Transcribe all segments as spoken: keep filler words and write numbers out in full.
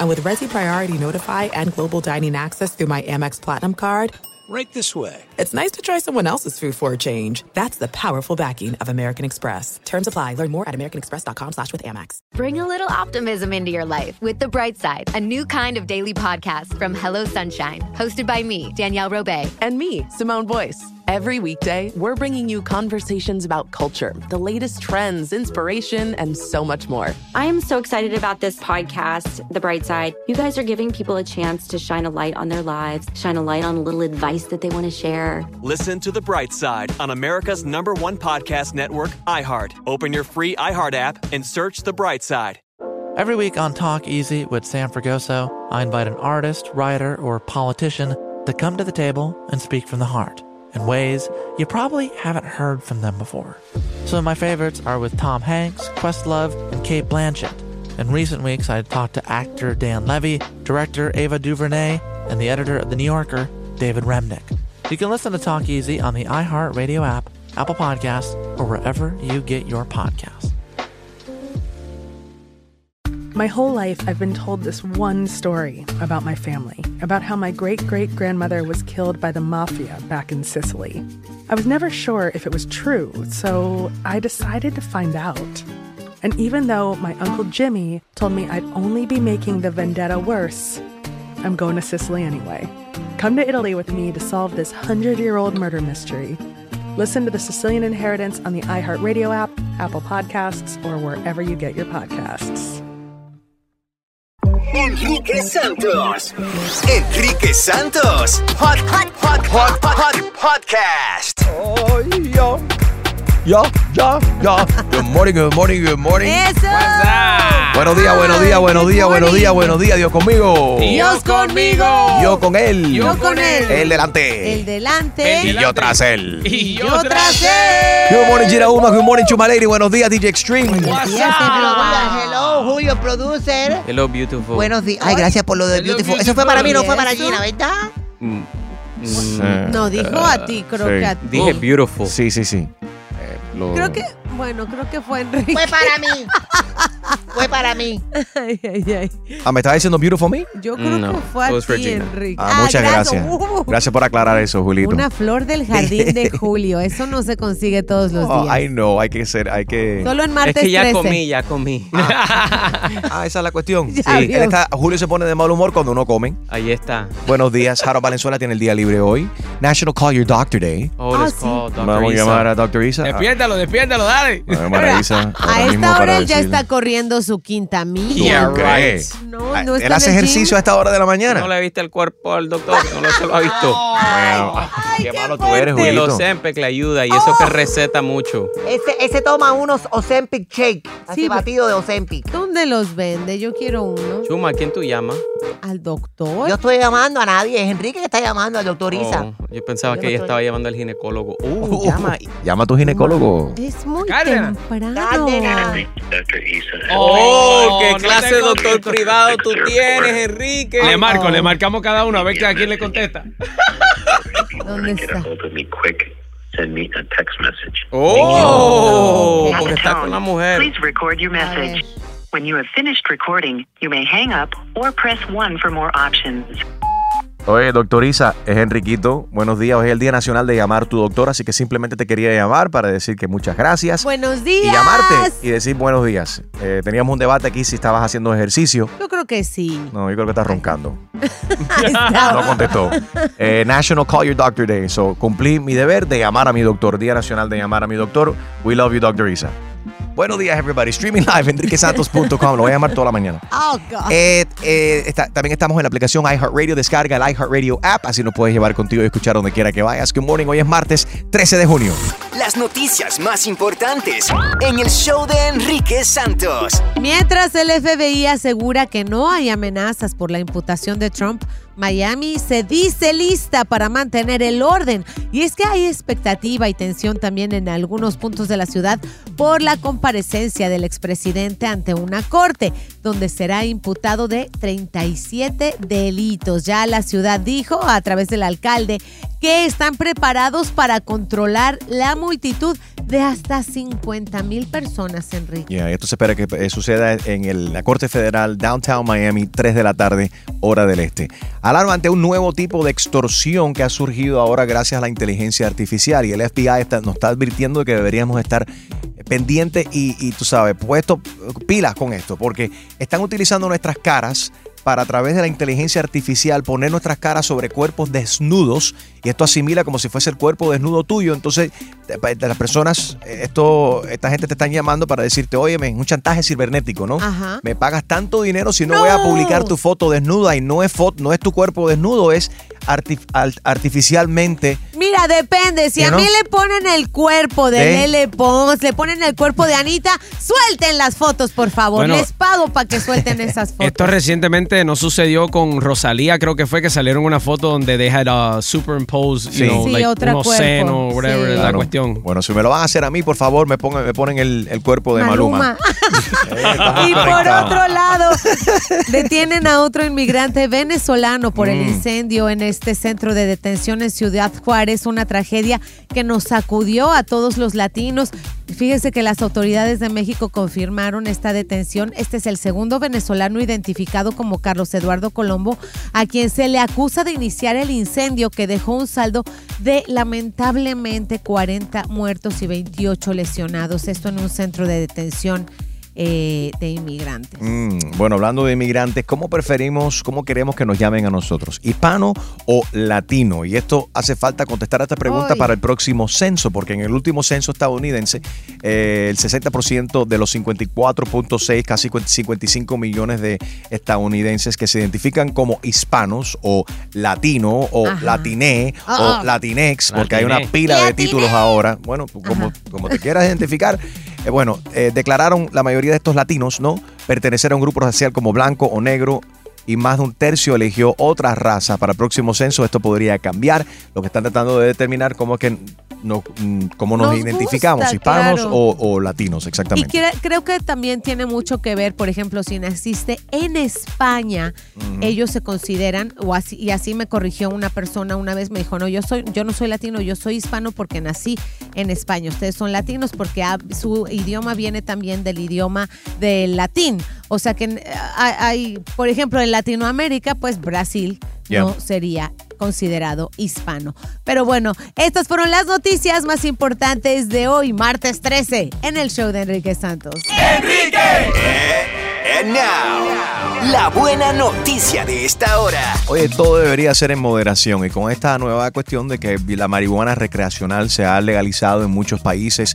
And with Resi Priority Notify and Global Dining Access through my Amex Platinum card... Right this way. It's nice to try someone else's food for a change. That's the powerful backing of American Express. Terms apply. Learn more at americanexpress.com slash with Amex. Bring a little optimism into your life with The Bright Side, a new kind of daily podcast from Hello Sunshine, hosted by me, Danielle Robey, and me, Simone Boyce. Every weekday, we're bringing you conversations about culture, the latest trends, inspiration, and so much more. I am so excited about this podcast, The Bright Side. You guys are giving people a chance to shine a light on their lives, shine a light on a little advice that they want to share. Listen to The Bright Side on America's number one podcast network, iHeart. Open your free iHeart app and search The Bright Side. Every week on Talk Easy with Sam Fragoso, I invite an artist, writer, or politician to come to the table and speak from the heart in ways you probably haven't heard from them before. Some of my favorites are with Tom Hanks, Questlove, and Cate Blanchett. In recent weeks, I talked to actor Dan Levy, director Ava DuVernay, and the editor of The New Yorker, David Remnick. You can listen to Talk Easy on the iHeartRadio app, Apple Podcasts, or wherever you get your podcasts. My whole life, I've been told this one story about my family, about how my great-great-grandmother was killed by the mafia back in Sicily. I was never sure if it was true, so I decided to find out. And even though my Uncle Jimmy told me I'd only be making the vendetta worse, I'm going to Sicily anyway. Come to Italy with me to solve this hundred-year-old murder mystery. Listen to The Sicilian Inheritance on the iHeartRadio app, Apple Podcasts, or wherever you get your podcasts. Enrique Santos. Enrique Santos. Hot, hot, hot, hot, hot, hot podcast. Oh, yo. Yo, yo, yo. Good morning, good morning, good morning. Eso. What's up? Buenos días, buenos días, buenos días, buenos días, buenos días. Dios conmigo. Dios conmigo. Yo con él. Yo con él. Él delante. Él delante. Y yo tras él. Y yo tras él. Good morning, Gina Ulmos. Good morning, Chuma Lady. Buenos días, D J Extreme. Buenos días, hello, Julio, producer. Hello, beautiful. Buenos días. Ay, gracias por lo de beautiful. Eso fue para mí, no fue para Gina, ¿verdad? No, dijo a ti, creo que a ti. Dije beautiful. Sí, sí, sí. Creo que, bueno, creo que fue Enrique. Fue para mí. Fue para mí. Ay, ay, ay. Ah, ¿me estaba diciendo beautiful me? Yo creo no, que fue a ti, Enrique. Ah, ah, muchas gracias. Uh, gracias por aclarar eso, Julito. Una flor del jardín de Julio. Eso no se consigue todos los oh, días. Ay, no. Hay que ser, hay que... Solo en martes trece. Es que ya trece. comí, ya comí. Ah, ah, esa es la cuestión. Sí. Él está, Julio se pone de mal humor cuando uno come. Ahí está. Buenos días. Harold Valenzuela tiene el día libre hoy. National Call Your Doctor Day. Oh, let's oh, sí. call Doctor Isa. Vamos a llamar a Doctor Isa. Despiértalo, despiértalo, dale. Vamos a llamar a Isa. A esta hora él ya está corriendo su quinta milla. Yeah, right. No, no. ¿Él hace ejercicio a esta hora de la mañana? No le viste el cuerpo al doctor, no lo, se lo ha visto. Ay, bueno, ay, qué, qué malo fuerte. Tú eres, Julito. El Ozempic le ayuda y oh. eso que receta mucho. Ese, ese toma unos Ozempic shake, así sí, batido de Ozempic. ¿Dónde los vende? Yo quiero uno. Chuma, ¿a quién tú llamas? Al doctor. Yo estoy llamando a nadie, es Enrique que está llamando al doctor Isa. Oh, yo pensaba yo que ella estoy... estaba llamando al ginecólogo. Uh, uh, llama. llama a tu ginecólogo. Es muy Cárdenas. temprano. Cárdenas. Oh, qué clase de doctor privado tú tienes, Enrique. Le marco, le marcamos cada uno a ver a quién le contesta. ¿Dónde está? Send me a text message. Oh, porque está con una mujer. Please record your message. When you have finished recording, you may hang up or press one for more options. Oye, doctor Isa, es Enriquito. Buenos días. Hoy es el Día Nacional de Llamar a tu Doctor, así que simplemente te quería llamar para decir que muchas gracias. Buenos días. Y llamarte y decir buenos días. Eh, teníamos un debate aquí si estabas haciendo ejercicio. Yo creo que sí. No, yo creo que estás roncando. No contestó. Eh, National Call Your Doctor Day. So, cumplí mi deber de llamar a mi doctor. Día Nacional de Llamar a mi Doctor. We love you, doctor Isa. Buenos días, everybody. Streaming live, enrique santos punto com. Lo voy a llamar toda la mañana. Oh, God. Eh, eh, está, también estamos en la aplicación iHeartRadio. Descarga el iHeartRadio app. Así nos puedes llevar contigo y escuchar donde quiera que vayas. Good morning. Hoy es martes trece de junio. las noticias más importantes en el show de Enrique Santos. Mientras el F B I asegura que no hay amenazas por la imputación de Trump, Miami se dice lista para mantener el orden. Y es que hay expectativa y tensión también en algunos puntos de la ciudad por la comparecencia del expresidente ante una corte, donde será imputado de treinta y siete delitos. Ya la ciudad dijo a través del alcalde que están preparados para controlar la multitud de hasta cincuenta mil personas, Enrique. Yeah, esto se espera que eh, suceda en el, la Corte Federal, Downtown Miami, tres de la tarde, hora del este. Alarma ante un nuevo tipo de extorsión que ha surgido ahora gracias a la inteligencia artificial, y el F B I está, nos está advirtiendo de que deberíamos estar pendientes y, y tú sabes, puestos pilas con esto, porque están utilizando nuestras caras para, a través de la inteligencia artificial, poner nuestras caras sobre cuerpos desnudos, y esto asimila como si fuese el cuerpo desnudo tuyo. Entonces, las personas, esto, esta gente te están llamando para decirte, oye, men, un chantaje cibernético, ¿no? Ajá. Me pagas tanto dinero si no, no voy a publicar tu foto desnuda, y no es foto, no es tu cuerpo desnudo, es artif- artificialmente. Mira, depende. Si a no? mí le ponen el cuerpo de, de Lele Pons, le ponen el cuerpo de Anita, suelten las fotos, por favor. Bueno, les pago para que suelten esas fotos. Esto recientemente no sucedió con Rosalía, creo que fue, que salieron una foto donde deja uh, superimpose, sí. you know, sí, like unos senos, whatever, sí. la claro. cuestión. Bueno, si me lo van a hacer a mí, por favor, me pongan, me ponen el, el cuerpo de Maluma. Maluma. Y por otro lado, detienen a otro inmigrante venezolano por mm. el incendio en este centro de detención en Ciudad Juárez. Es una tragedia que nos sacudió a todos los latinos. Fíjese que las autoridades de México confirmaron esta detención. Este es el segundo venezolano identificado como Carlos Eduardo Colombo, a quien se le acusa de iniciar el incendio que dejó un saldo de lamentablemente cuarenta muertos y veintiocho lesionados. Esto en un centro de detención Eh, de inmigrantes. Mm, bueno, hablando de inmigrantes, ¿cómo preferimos, cómo queremos que nos llamen a nosotros? ¿Hispano o latino? Y esto hace falta contestar a esta pregunta Hoy. para el próximo censo, porque en el último censo estadounidense, eh, el sesenta por ciento de los cincuenta y cuatro punto seis, casi cincuenta y cinco millones de estadounidenses que se identifican como hispanos o latino o Ajá. latiné oh, oh. o latinex, porque latiné. Hay una pila latiné. de títulos ahora. Bueno, como, como te quieras identificar. Eh, bueno, eh, declararon la mayoría de estos latinos, ¿no?, pertenecer a un grupo racial como blanco o negro, y más de un tercio eligió otra raza. Para el próximo censo esto podría cambiar. Lo que están tratando de determinar cómo es que no, cómo nos, nos identificamos, gusta, hispanos claro. o, o latinos, exactamente. Y que, creo que también tiene mucho que ver, por ejemplo, si naciste en España, uh-huh. ellos se consideran, o así, y así me corrigió una persona una vez, me dijo, no, yo soy, yo no soy latino, yo soy hispano porque nací en España. Ustedes son latinos porque su idioma viene también del idioma del latín. O sea que hay, por ejemplo, en Latinoamérica, pues Brasil yeah. no sería considerado hispano. Pero bueno, estas fueron las noticias más importantes de hoy, martes trece, en el show de Enrique Santos. ¡Enrique! And now, la buena noticia de esta hora. Oye, todo debería ser en moderación, y con esta nueva cuestión de que la marihuana recreacional se ha legalizado en muchos países,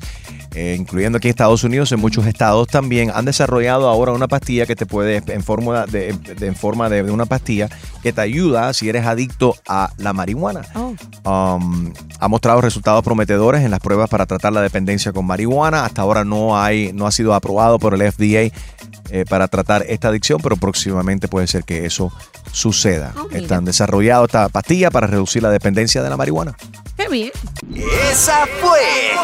Eh, incluyendo aquí en Estados Unidos, en muchos estados también, han desarrollado ahora una pastilla que te puede, en forma de, de, en forma de, de una pastilla que te ayuda si eres adicto a la marihuana. Oh. Um, ha mostrado resultados prometedores en las pruebas para tratar la dependencia con marihuana. Hasta ahora no hay, no ha sido aprobado por el F D A eh, para tratar esta adicción, pero próximamente puede ser que eso suceda. Oh, Están desarrollando esta pastilla para reducir la dependencia de la marihuana. ¡Qué bien! Esa fue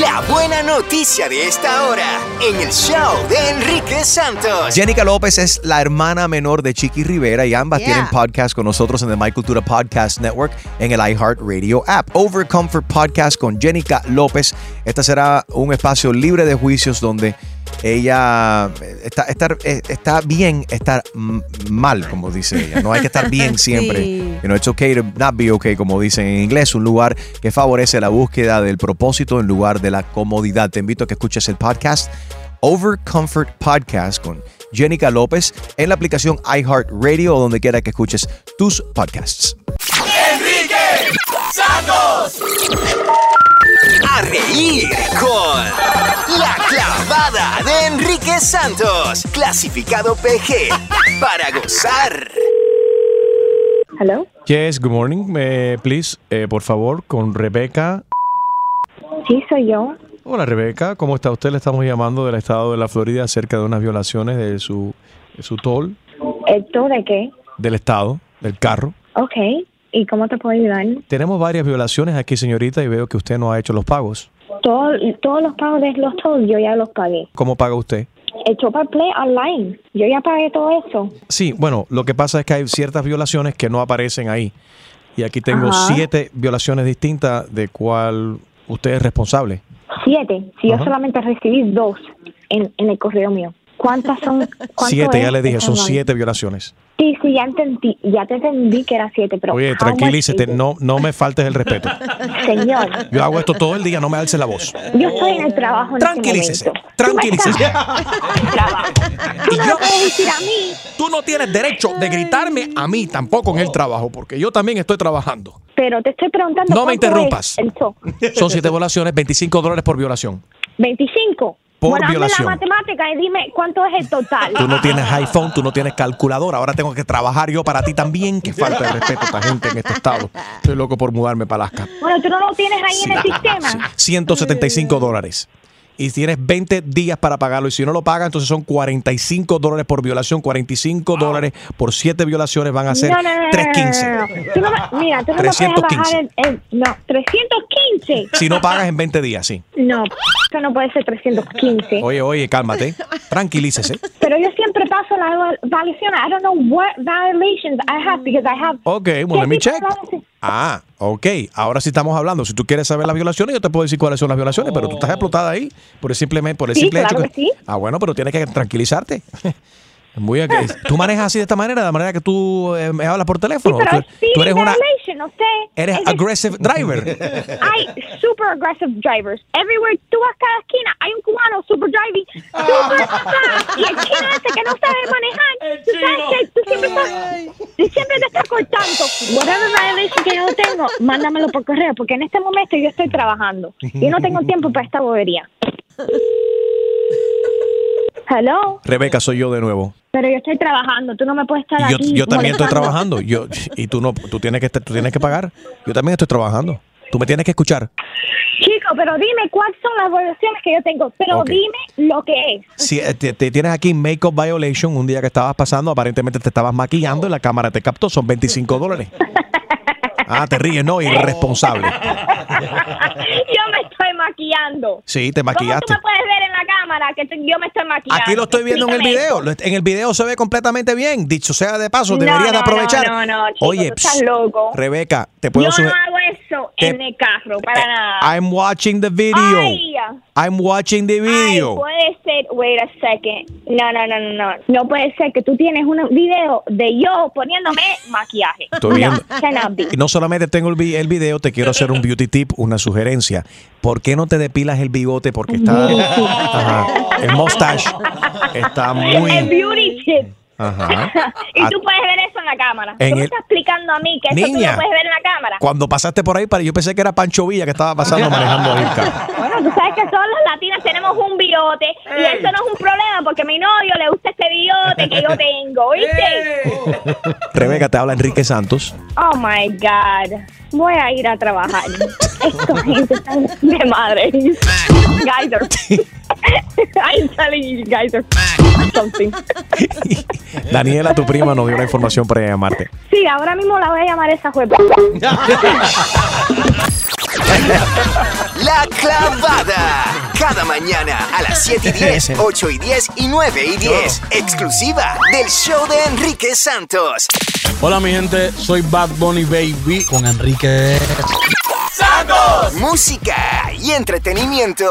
la buena noticia de esta hora en el show de Enrique Santos. Jenicka López es la hermana menor de Chiqui Rivera, y ambas yeah. tienen podcast con nosotros en el My Cultura Podcast Network en el iHeartRadio app. Over Comfort Podcast con Jenicka López. Este será un espacio libre de juicios donde ella está, está, está bien estar mal, como dice ella. No hay que estar bien siempre. Sí. You know, it's okay to not be okay, como dicen en inglés. Un lugar que favorece la búsqueda del propósito en lugar de la comodidad. Te invito a que escuches el podcast Over Comfort Podcast con Jenicka López en la aplicación iHeartRadio o donde quiera que escuches tus podcasts. ¡Enrique Santos! A reír con la clavada de Enrique Santos, clasificado P G, para gozar. Hello. Yes, good morning. Uh, please, uh, por favor, con Rebeca. Sí, soy yo. Hola, Rebeca, ¿cómo está usted? Le estamos llamando del estado de la Florida acerca de unas violaciones de su, de su toll. ¿El toll de qué? Del estado, del carro. Ok, ¿y cómo te puedo ayudar? Tenemos varias violaciones aquí, señorita, y veo que usted no ha hecho los pagos. Todo, todos los pagos de los tolls yo ya los pagué. ¿Cómo paga usted? El Total Play online. Yo ya pagué todo eso. Sí, bueno, lo que pasa es que hay ciertas violaciones que no aparecen ahí. Y aquí tengo Ajá. siete violaciones distintas de cuál usted es responsable. Siete. Si Ajá. yo solamente recibí dos en, en el correo mío. ¿Cuántas son? Siete, ya le dije, son online? siete violaciones. Sí, sí, ya entendí, ya te entendí que era siete, pero... Oye, tranquilícete, no, no me faltes el respeto. Señor. Yo hago esto todo el día, no me alce la voz. Yo estoy en el trabajo en Tranquilícese, este tranquilícese. Trabajo. Tú no me puedes decir a mí. Tú no tienes derecho de gritarme a mí tampoco en el trabajo, porque yo también estoy trabajando. Pero te estoy preguntando... No me interrumpas. Son siete violaciones, veinticinco dólares por violación. ¿veinticinco? Por bueno, violación. Hazme la matemática y dime cuánto es el total. Tú no tienes iPhone, tú no tienes calculadora. Ahora tengo que trabajar yo para ti también. Qué falta de respeto a esta gente en este estado. Estoy loco por mudarme para Alaska. Bueno, tú no lo tienes ahí sí. en el sistema. ciento setenta y cinco dólares. Y tienes veinte días para pagarlo. Y si no lo pagas, entonces son cuarenta y cinco dólares por violación. cuarenta y cinco dólares por siete violaciones van a ser no, no, no, trescientos quince. No, no, no. Tú no, mira, tú no trescientos quince. El, el, no, trescientos quince. Si no pagas en veinte días, sí. No, eso no puede ser trescientos quince. Oye, oye, cálmate. Tranquilícese. Pero yo siempre paso la violación. I don't know what violations I have because I have... Okay, well, let me check. Ah, ok. Ahora sí estamos hablando. Si tú quieres saber las violaciones, yo te puedo decir cuáles son las violaciones, oh. pero tú estás explotada ahí por el, simplemente, por el sí, simple claro hecho que... que sí. Ah, bueno, pero tienes que tranquilizarte. Muy a que... ¿Tú manejas así de esta manera? ¿De la manera que tú eh, me hablas por teléfono? Sí, pero tú, sí, tú eres una... No sé. Eres es aggressive el... driver. Hay super aggressive drivers. Everywhere, tú vas cada esquina, hay un cubano super driving, super fast. Y el chino ese que no sabe manejar, tú sabes que tú siempre estás, tú siempre te estás cortando. Whatever violation que yo tengo, mándamelo por correo, porque en este momento yo estoy trabajando. Yo no tengo tiempo para esta bobería. Hello. Rebeca, soy yo de nuevo. Pero yo estoy trabajando, tú no me puedes estar yo, aquí. Yo también molestando. Estoy trabajando. Yo y tú no, tú tienes que tú tienes que pagar. Yo también estoy trabajando. Tú me tienes que escuchar. Chico, pero dime cuáles son las violaciones que yo tengo. Pero okay. dime lo que es. Si te, te tienes aquí Makeup Violation, un día que estabas pasando, aparentemente te estabas maquillando y la cámara te captó, son veinticinco dólares. Ah, te ríes, no, irresponsable. Yo me estoy maquillando. Sí, te maquillaste. ¿Cómo tú me puedes ver en la cámara que te, yo me estoy maquillando? Aquí lo estoy viendo. Explícame en el video. Esto. En el video se ve completamente bien. Dicho sea de paso, no, deberías no, de aprovechar. No, no, no, chico, Oye, tú estás loco. Rebeca, te puedo sugerir. Yo no hago eso te, en el carro, para eh, nada. I'm watching the video. Ay. I'm watching the video. Ay, puede ser. Wait a second. No, no, no, no, no. No puede ser que tú tienes un video de yo poniéndome maquillaje. Estoy viendo. No, no solamente tengo el, el video, te quiero hacer un beauty tip, una sugerencia. ¿Por qué no te depilas el bigote? Porque está... Ajá, el mustache está muy... El beauty tip. Ajá. Y tú puedes ver eso en la cámara. En tú me el... estás explicando a mí que Niña, eso tú lo puedes ver en la cámara. Cuando pasaste por ahí, yo pensé que era Pancho Villa que estaba pasando manejando ahí el carro. Bueno, tú sabes que todos los latinos tenemos un bigote y eso no es un problema porque a mi novio le gusta ese bigote que yo tengo, ¿viste? Rebeca, te habla Enrique Santos. Oh my God. Voy a ir a trabajar. Estos gente están de madre. Guys are... I'm telling you guys are something. Daniela, tu prima nos dio la información para llamarte. Sí, ahora mismo la voy a llamar esa juega. La clavada. Cada mañana a las siete y diez, ocho y diez y nueve y diez. Exclusiva del show de Enrique Santos. Hola mi gente, soy Bad Bunny Baby con Enrique Santos. Música y entretenimiento.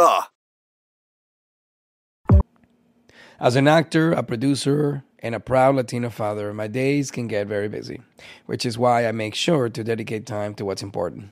As an actor, a producer, and a proud Latino father, my days can get very busy, which is why I make sure to dedicate time to what's important,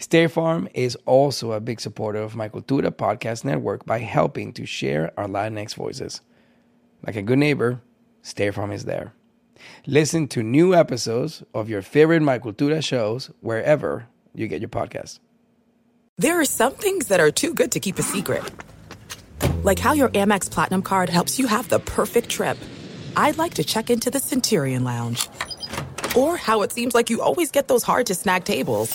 State Farm is also a big supporter of My Cultura Podcast Network by helping to share our Latinx voices. Like a good neighbor, State Farm is there. Listen to new episodes of your favorite My Cultura shows wherever you get your podcasts. There are some things that are too good to keep a secret. Like how your Amex Platinum card helps you have the perfect trip. I'd like to check into the Centurion Lounge. Or how it seems like you always get those hard-to-snag tables.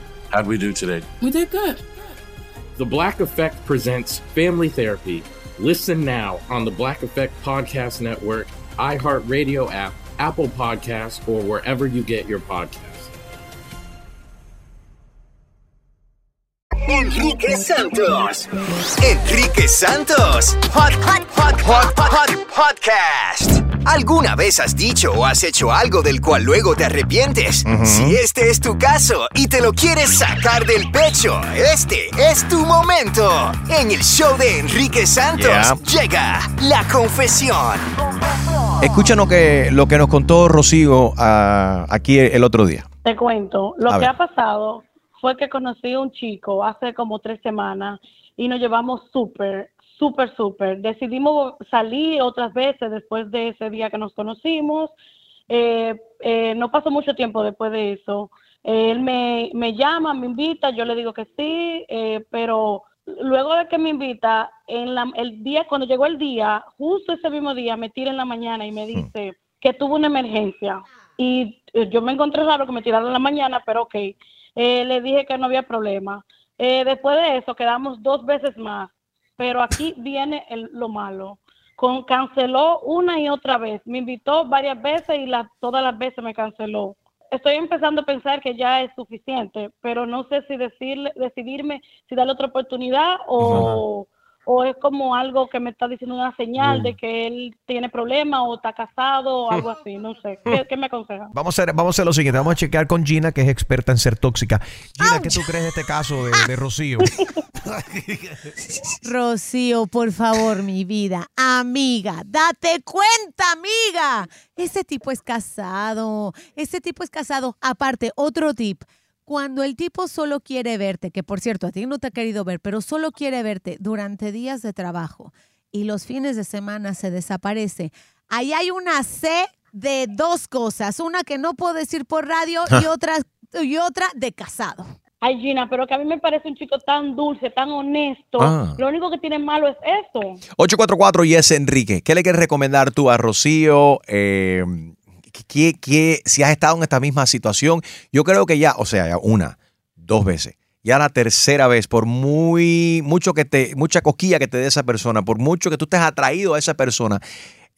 how'd we do today? We did good. The Black Effect presents Family Therapy. Listen now on the Black Effect Podcast Network, iHeartRadio app, Apple Podcasts, or wherever you get your podcasts. Enrique Santos. Enrique Santos. Hot, hot, hot, hot, hot, hot podcast. ¿Alguna vez has dicho o has hecho algo del cual luego te arrepientes? Uh-huh. Si este es tu caso y te lo quieres sacar del pecho, este es tu momento. En el show de Enrique Santos yeah. llega la confesión. Escúchanos que, lo que nos contó Rocío uh, aquí el otro día. Te cuento, lo a que ver. ha pasado fue que conocí a un chico hace como tres semanas y nos llevamos súper Súper, súper. Decidimos salir otras veces después de ese día que nos conocimos. Eh, eh, no pasó mucho tiempo después de eso. Eh, él me, me llama, me invita, yo le digo que sí, eh, pero luego de que me invita, en la, el día cuando llegó el día, justo ese mismo día, me tira en la mañana y me dice que tuvo una emergencia. Y eh, yo me encontré raro que me tirara en la mañana, pero ok. Eh, le dije que no había problema. Eh, después de eso quedamos dos veces más, pero aquí viene el, lo malo. Con, canceló una y otra vez, me invitó varias veces y la, todas las veces me canceló. Estoy empezando a pensar que ya es suficiente, pero no sé si decirle, decidirme si darle otra oportunidad o, o es como algo que me está diciendo una señal mm. de que él tiene problemas o está casado o algo así, no sé. ¿Qué, qué me aconseja? Vamos a, hacer, vamos a hacer lo siguiente, vamos a chequear con Gina, que es experta en ser tóxica. Gina, ¿qué tú crees de este caso de, de Rocío? Rocío, por favor, mi vida, amiga, date cuenta, amiga. Ese tipo es casado, ese tipo es casado. Aparte, otro tip, cuando el tipo solo quiere verte, que por cierto, a ti no te ha querido ver, pero solo quiere verte durante días de trabajo y los fines de semana se desaparece, ahí hay una C de dos cosas, una que no puedo decir por radio y otra, y otra de casado. Ay, Gina, pero que a mí me parece un chico tan dulce, tan honesto. Ah. Lo único que tiene malo es eso. ocho cuatro cuatro y es Enrique. ¿Qué le quieres recomendar tú a Rocío? Eh, ¿qué, qué, si has estado en esta misma situación? Yo creo que ya, o sea, ya una, dos veces. Ya la tercera vez, por muy mucho que te, mucha cosquilla que te dé esa persona, por mucho que tú estés atraído a esa persona,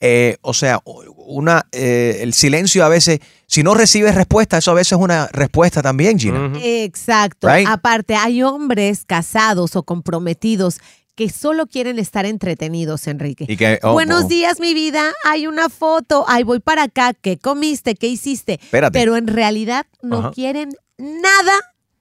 eh, o sea, una eh, el silencio a veces... Si no recibes respuesta, eso a veces es una respuesta también, Gina. Uh-huh. Exacto. Right? Aparte, hay hombres casados o comprometidos que solo quieren estar entretenidos, Enrique. Y que, oh, Buenos oh. días, mi vida. Hay una foto. Ay, voy para acá. ¿Qué comiste? ¿Qué hiciste? Espérate. Pero en realidad no uh-huh. quieren nada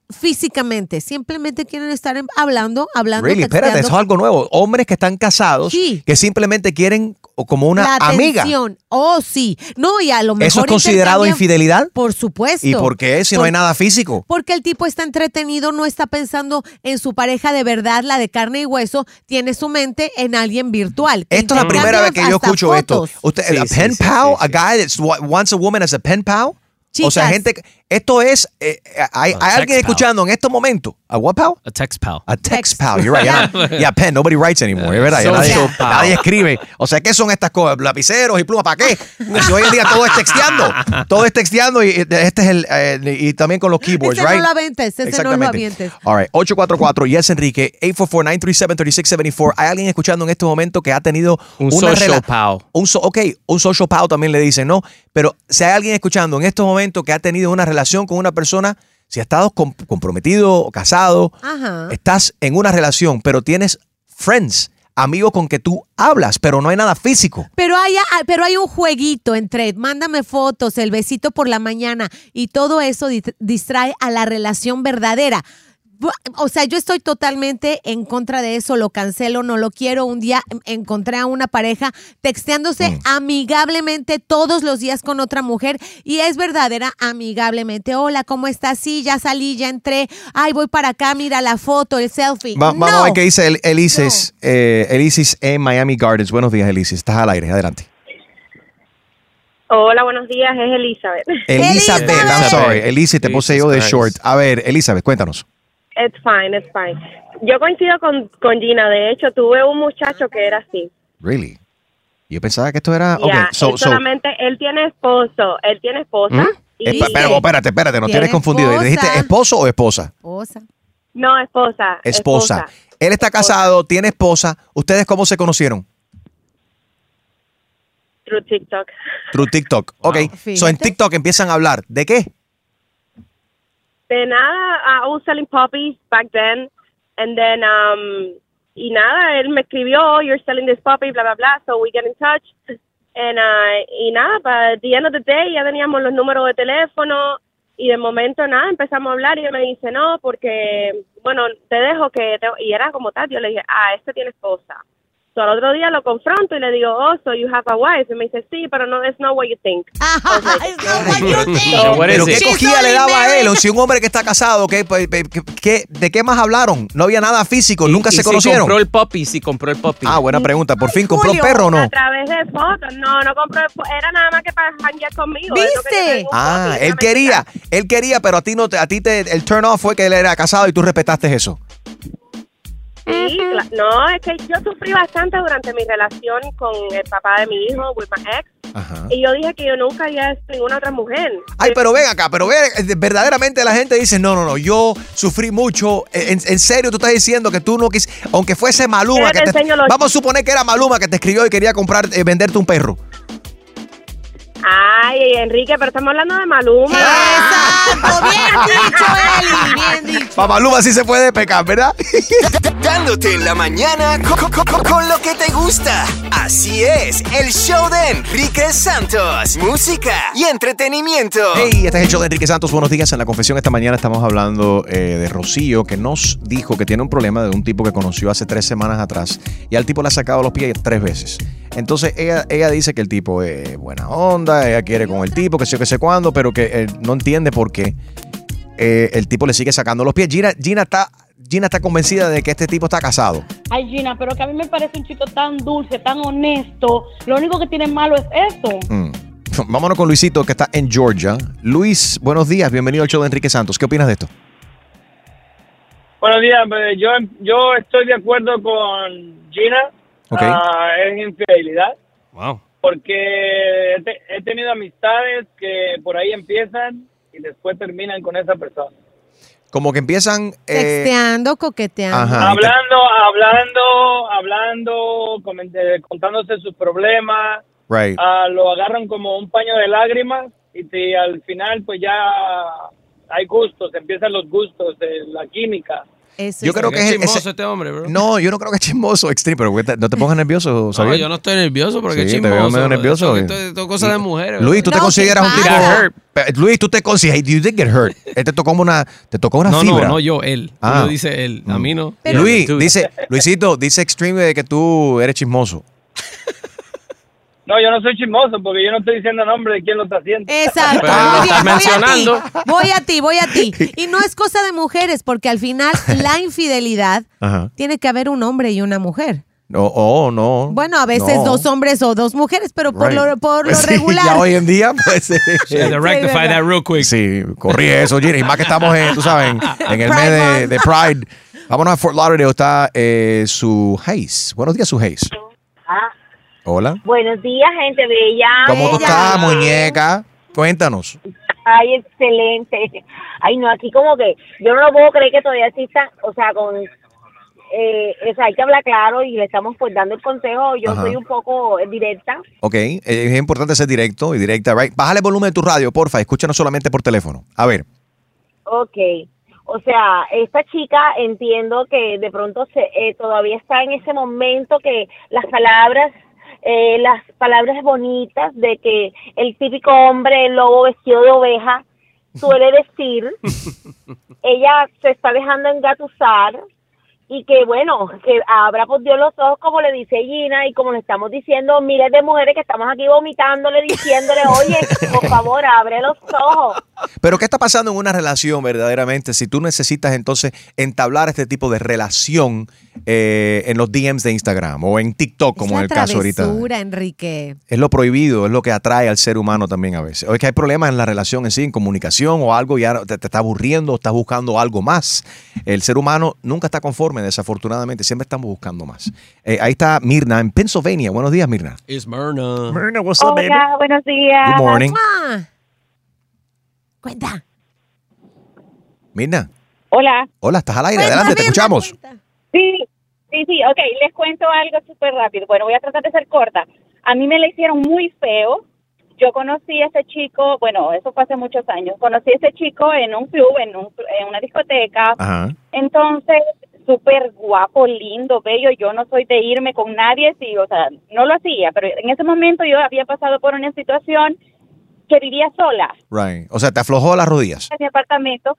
físicamente. Simplemente quieren estar hablando, hablando. Really? Espérate, eso es algo nuevo. Hombres que están casados sí. que simplemente quieren... o como una amiga. Oh, sí. No, y a lo mejor... ¿Eso es considerado infidelidad? Por supuesto. ¿Y por qué? Si por, no hay nada físico. Porque el tipo está entretenido, no está pensando en su pareja de verdad, la de carne y hueso, tiene su mente en alguien virtual. Esto es la primera vez que yo escucho fotos. esto. Usted, sí, a sí, pen sí, pal, sí, sí. a guy that wants a woman as a pen pal. Chicas. O sea, gente... Esto es... Eh, hay, hay alguien pal. escuchando en este momento. ¿A what pal? A text pal. A text, text. pal. You're right. Yeah, yeah, pen. Nobody writes anymore. Es uh, verdad. So nadie, so nadie escribe. O sea, ¿qué son estas cosas? Lapiceros y plumas. ¿Para qué? Si hoy en día todo es texteando. Todo es texteando y este es el... Eh, y también con los keyboards, ese right? no lo avientes. Ese no lo avientes. All right. ocho cuatro cuatro. Yes, Enrique. eight four four, nine three seven, three six seven four. Hay alguien escuchando en este momento que ha tenido... Un una social pal. Un so ok. Un social pal también le dicen, ¿no? Pero si hay alguien escuchando en este momento que ha tenido una relación con una persona, si has estado comp- comprometido o casado, Ajá. estás en una relación, pero tienes friends, amigos con que tú hablas, pero no hay nada físico. Pero hay, pero hay un jueguito entre mándame fotos, el besito por la mañana, y todo eso distrae a la relación verdadera. O sea, yo estoy totalmente en contra de eso, lo cancelo, no lo quiero. Un día encontré a una pareja texteándose mm. amigablemente todos los días con otra mujer y es verdadera amigablemente. Hola, ¿cómo estás? Sí, ya salí, ya entré. Ay, voy para acá, mira la foto, el selfie. Va, no. Vamos a ver qué dice el, Elisis, no. eh, Elisis en Miami Gardens. Buenos días, Elisis. Estás al aire, adelante. Hola, buenos días, es Elizabeth. Elizabeth, Elizabeth. I'm sorry. Elisis, te puse yo de short. A ver, Elizabeth, cuéntanos. It's fine, it's fine. Yo coincido con, con Gina. De hecho, tuve un muchacho que era así. Really? Yo pensaba que esto era... Yeah, okay, so, él solamente... So... Él tiene esposo. Él tiene esposa. ¿Mm? Y... Espérate, espérate, espérate. No tienes confundido. ¿Dijiste esposo o esposa? Esposa. No, esposa. Esposa. esposa. Él está esposa. casado, tiene esposa. ¿Ustedes cómo se conocieron? Through TikTok. Through TikTok. Wow. Ok. Fíjate. So, en TikTok empiezan a hablar. ¿De qué? De nada, I was selling puppies back then, and then, um, y nada, él me escribió, you're selling this puppy, bla, bla, bla, so we get in touch, and, uh, y nada, para the end of the day, ya teníamos los números de teléfono, y de momento, nada, empezamos a hablar, y él me dice, no, porque, bueno, te dejo que, te... y era como tal, yo le dije, ah, este tiene esposa, so al otro día lo confronto y le digo, oh, so you have a wife, y me dice, sí, pero no, it's not what you think. It's not what you think. Pero ¿qué cogía le daba a él? O si un hombre que está casado, ¿qué, qué, qué, ¿de qué más hablaron? No había nada físico, nunca y, se y conocieron. Si compró el puppy, si compró el puppy. Ah, buena pregunta, por fin, ¿compró un perro o no? A través de fotos, no, no compró, era nada más que para janguear conmigo. ¿Viste? No ah, puppy, él quería, él quería, pero a ti, no, a ti te, el turn off fue que él era casado y tú respetaste eso. Sí, no, es que yo sufrí bastante durante mi relación con el papá de mi hijo, with my ex, Ajá. Y yo dije que yo nunca había hecho ninguna otra mujer. Ay, pero, pero ven acá, pero ven, verdaderamente la gente dice, no, no, no, yo sufrí mucho. En, en serio, tú estás diciendo que tú no quisiste, aunque fuese Maluma. Que te te, los... Vamos a suponer que era Maluma que te escribió y quería comprar, eh, venderte un perro. Ay, Enrique, pero estamos hablando de Maluma. ¡Exacto! Bien dicho, Eli, bien dicho. Para Maluma sí se puede pecar, ¿verdad? Dándote en la mañana con, con, con, con lo que te gusta. Así es, el show de Enrique Santos. Música y entretenimiento. Hey, este es el show de Enrique Santos. Buenos días. En La Confesión esta mañana estamos hablando eh, de Rocío, que nos dijo que tiene un problema de un tipo que conoció hace tres semanas atrás. Y al tipo le ha sacado los pies tres veces. Entonces ella, ella dice que el tipo es eh, buena onda, ella quiere con el tipo, que sé que sé cuándo, pero que eh, no entiende por qué eh, el tipo le sigue sacando los pies. Gina, Gina está, Gina está convencida de que este tipo está casado. Ay, Gina, pero que a mí me parece un chico tan dulce, tan honesto. Lo único que tiene malo es eso. Mm. Vámonos con Luisito, que está en Georgia. Luis, buenos días, bienvenido al show de Enrique Santos. ¿Qué opinas de esto? Buenos días, yo, yo estoy de acuerdo con Gina. Okay. Uh, es infidelidad. Wow. Porque he, te, he tenido amistades que por ahí empiezan y después terminan con esa persona. Como que empiezan... Eh, texteando, coqueteando. Ajá, hablando, hablando, hablando, coment, eh, contándose sus problemas. Right. Uh, lo agarran como un paño de lágrimas y te, al final pues ya hay gustos, empiezan los gustos, eh, la química. Eso yo creo que es chismoso ese, este hombre, bro. No, yo no creo que es chismoso, extreme, pero no te pongas nervioso, ¿sabes? No, yo no estoy nervioso porque sí, es chismoso. Te veo medio nervioso. Esto es cosa de mujeres. Luis, tú no, te consideras un tipo. Luis, tú te consideras. You didn't get hurt. Él te tocó una, te tocó una no, fibra. No, no, yo, él. Ah. Lo dice él. A mí no. Pero, Luis, dice, Luisito, dice extreme de que tú eres chismoso. No, yo no soy chismoso porque yo no estoy diciendo nombre de quién lo está haciendo. Exacto. Pero lo estás mencionando. Voy a ti, voy a ti. Y no es cosa de mujeres porque al final la infidelidad ajá. Tiene que haber un hombre y una mujer. No, oh, no. Bueno, a veces no. Dos hombres o dos mujeres, pero por right. lo, por pues lo sí, regular. Ya hoy en día, pues. Yeah, to rectify that real quick. Sí, corrí eso, Gina. Y más que estamos, en, tú sabes, en el Pride mes de, de Pride. Vámonos a Fort Lauderdale. Está eh, Suhais. Buenos días, Suhais. Ah. Hola. Buenos días, gente bella. ¿Cómo tú estás, muñeca? Cuéntanos. Ay, excelente. Ay, no, aquí como que yo no puedo creer que todavía existan, o sea, con, eh, o sea, hay que hablar claro y le estamos pues dando el consejo. Yo ajá. Soy un poco directa. Ok, es importante ser directo y directa, right? Bájale el volumen de tu radio, porfa, escúchanos solamente por teléfono. A ver. Ok. O sea, esta chica entiendo que de pronto se, eh, todavía está en ese momento que las palabras... Eh, las palabras bonitas de que el típico hombre el lobo vestido de oveja suele decir, ella se está dejando engatusar y que bueno, que abra por Dios los ojos como le dice Gina y como le estamos diciendo miles de mujeres que estamos aquí vomitándole, diciéndole, oye, por favor, abre los ojos. Pero ¿qué está pasando en una relación verdaderamente? Si tú necesitas entonces entablar este tipo de relación eh, en los D Ms de Instagram o en TikTok, como en el caso ahorita. Es la travesura, Enrique. Es lo prohibido, es lo que atrae al ser humano también a veces. O es que hay problemas en la relación en sí, en comunicación o algo, ya te, te está aburriendo, estás buscando algo más. El ser humano nunca está conforme, desafortunadamente, siempre estamos buscando más. Eh, ahí está Mirna en Pennsylvania. Buenos días, Mirna. Es Mirna. Mirna, what's up, baby? Hola, buenos días. Good morning. Ah. Cuenta. Mirna. Hola. Hola, estás al aire. Cuenta, adelante, te Mirna, escuchamos. Cuenta. Sí, sí, sí. Ok, les cuento algo súper rápido. Bueno, voy a tratar de ser corta. A mí me la hicieron muy feo. Yo conocí a ese chico, bueno, eso fue hace muchos años. Conocí a ese chico en un club, en, un, en una discoteca. Ajá. Entonces, súper guapo, lindo, bello. Yo no soy de irme con nadie, sí, o sea, no lo hacía. Pero en ese momento yo había pasado por una situación... que vivía sola. Right. O sea, te aflojó las rodillas. En mi apartamento.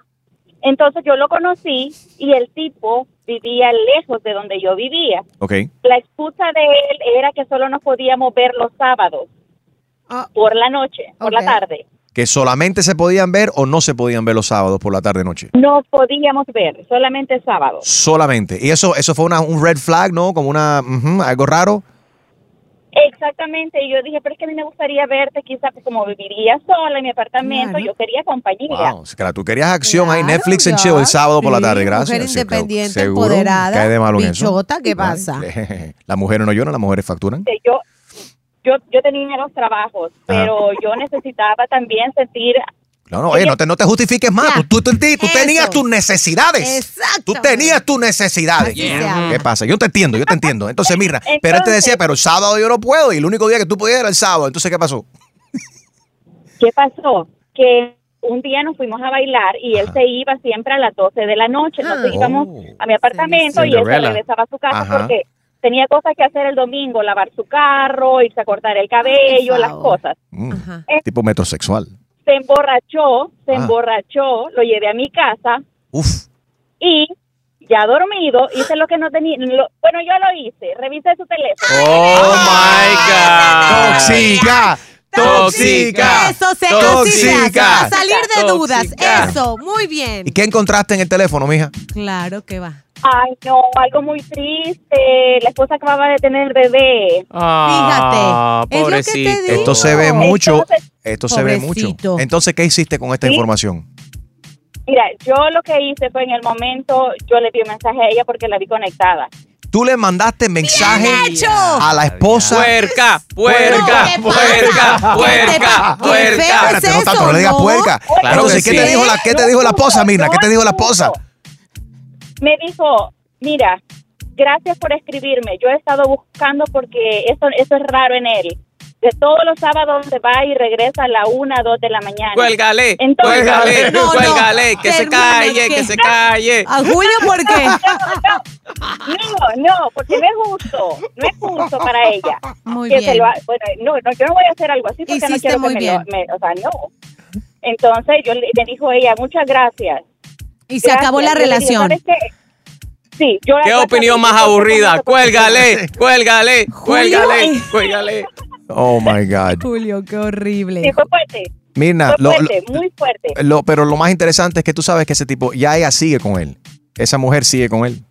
Entonces yo lo conocí y el tipo vivía lejos de donde yo vivía. Okay. La excusa de él era que solo nos podíamos ver los sábados. Ah. Por la noche, okay. Por la tarde. ¿Que solamente se podían ver o no se podían ver los sábados por la tarde-noche? No podíamos ver, solamente sábados. Solamente. Y eso eso fue una, un red flag, ¿no? Como una uh-huh, algo raro. Exactamente, y yo dije, pero es que a mí me gustaría verte, quizás pues, como viviría sola en mi apartamento, claro. Yo quería compañía. Wow, claro, tú querías acción claro, ahí, Netflix en chill el sábado sí, por la tarde, gracias. Mujer independiente, sí, empoderada, cae de malo bichota, en eso. ¿Qué pasa? La mujer no llora, las mujeres facturan. Yo, yo yo tenía los trabajos, pero ah. yo necesitaba también sentir... No, no, oye, no te, no te justifiques más. Yeah. Tú, tú, tú, tú tenías tus necesidades. Exacto. Tú tenías tus necesidades. Yeah. ¿Qué pasa? Yo te entiendo, yo te entiendo. Entonces, mira, Entonces, pero él te decía, pero el sábado yo no puedo. Y el único día que tú podías era el sábado. Entonces, ¿qué pasó? ¿Qué pasó? Que un día nos fuimos a bailar y él Ajá. se iba siempre a las doce de la noche. Entonces oh. íbamos a mi apartamento sí. y él se regresaba a su casa Ajá. porque tenía cosas que hacer el domingo. Lavar su carro, irse a cortar el cabello, las cosas. Mm. Eh, tipo metrosexual. Se emborrachó, se ah. emborrachó, lo llevé a mi casa Uf. y ya dormido hice lo que no tenía, lo, bueno yo lo hice, revisé su teléfono. ¡Oh, my God! ¡Tóxica! ¡Tóxica! Eso, se tóxica. A salir de dudas, tóxica. Eso, muy bien. ¿Y qué encontraste en el teléfono, mija? Claro que va. Ay, no, algo muy triste. La esposa acababa de tener bebé. Ah, fíjate, pobrecito. Es lo que te digo. Esto se ve mucho. Entonces, esto se ve mucho. Entonces, ¿qué hiciste con esta ¿Sí? información? Mira, yo lo que hice fue en el momento, yo le di un mensaje a ella porque la vi conectada. Tú le mandaste mensaje a la esposa. Puerca, puerca, no, puerca, puerca, puerca. Espérate, no tanto, no le digas puerca. Claro. Entonces, ¿qué sí. te dijo la, qué te dijo la esposa, Mirna? ¿Qué te dijo la esposa? Me dijo, mira, gracias por escribirme. Yo he estado buscando porque esto, esto es raro en él. De todos los sábados se va y regresa a la una, dos de la mañana. Cuélgale, Entonces, cuélgale, no, cuélgale, no, que se calle, que, que se calle. ¿A Julio por qué? No, no, no, porque no es justo, no es justo para ella. Muy que bien. Se lo ha, bueno, no, no, yo no voy a hacer algo así porque Hiciste no quiero muy que bien. Me lo, me, o sea, no. Entonces yo le, me dijo ella, muchas gracias. Y se Gracias, acabó la relación. Digo, sí, yo ¿Qué opinión más aburrida? Cuélgale, cuélgale, cuélgale, cuélgale. Oh, my God. Julio, qué horrible. Sí, fue fuerte. Mirna, fue fuerte, lo, lo, muy fuerte. Lo, pero lo más interesante es que tú sabes que ese tipo, ya ella sigue con él. Esa mujer sigue con él.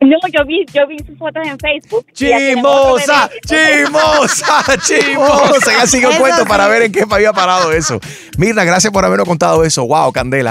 No, yo vi, yo vi sus fotos en Facebook. ¡Chimosa! ¡Chimosa! ¡Chimosa! Ya sigo el cuento para ver en qué me había parado eso. Mirna, gracias por habernos contado eso. ¡Wow, Candela!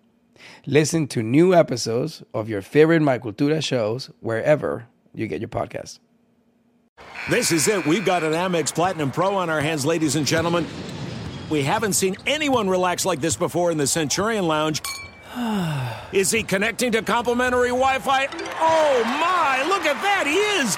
Listen to new episodes of your favorite My Cultura shows wherever you get your podcasts. This is it. We've got an Amex Platinum Pro on our hands, ladies and gentlemen. We haven't seen anyone relax like this before in the Centurion Lounge. Is he connecting to complimentary Wi-Fi? Oh, my, look at that, he is!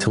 To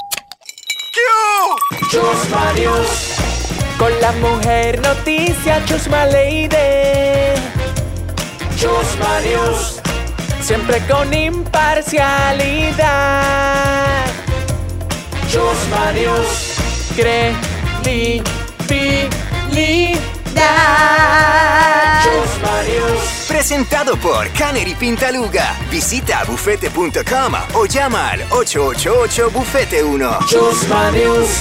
Chus Marius. Con la mujer noticia, Chusma Lady. Chus Marius. Siempre con imparcialidad. Chus Marius. Credibilidad. Chus Marius. Presentado por Canary Pintaluga. Visita bufete punto com o llama al eight eight eight bufete one. Chus Marius.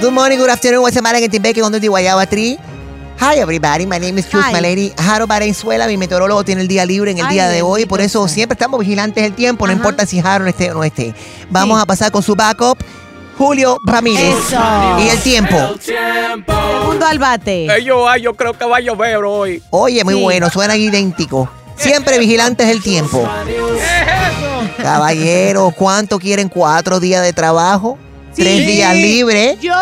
Good morning, good afternoon. What's the matter? Get back on the Guayaba tree. Hi everybody, my name is Chus Malady. Jaro Valenzuela, mi meteorólogo, tiene el día libre en el Ay, día de hoy, por eso siempre estamos vigilantes del tiempo, no Ajá. importa si Jaro no esté o no esté. Vamos sí. a pasar con su backup, Julio Ramírez. Eso. Y el tiempo. El tiempo. Segundo al bate. Eh, yo, yo creo que va a llover hoy. Oye, muy sí. bueno, suena idéntico. Siempre vigilantes del tiempo. Eso. Caballeros, ¿cuánto quieren? Cuatro días de trabajo, sí. tres días libres. Yo.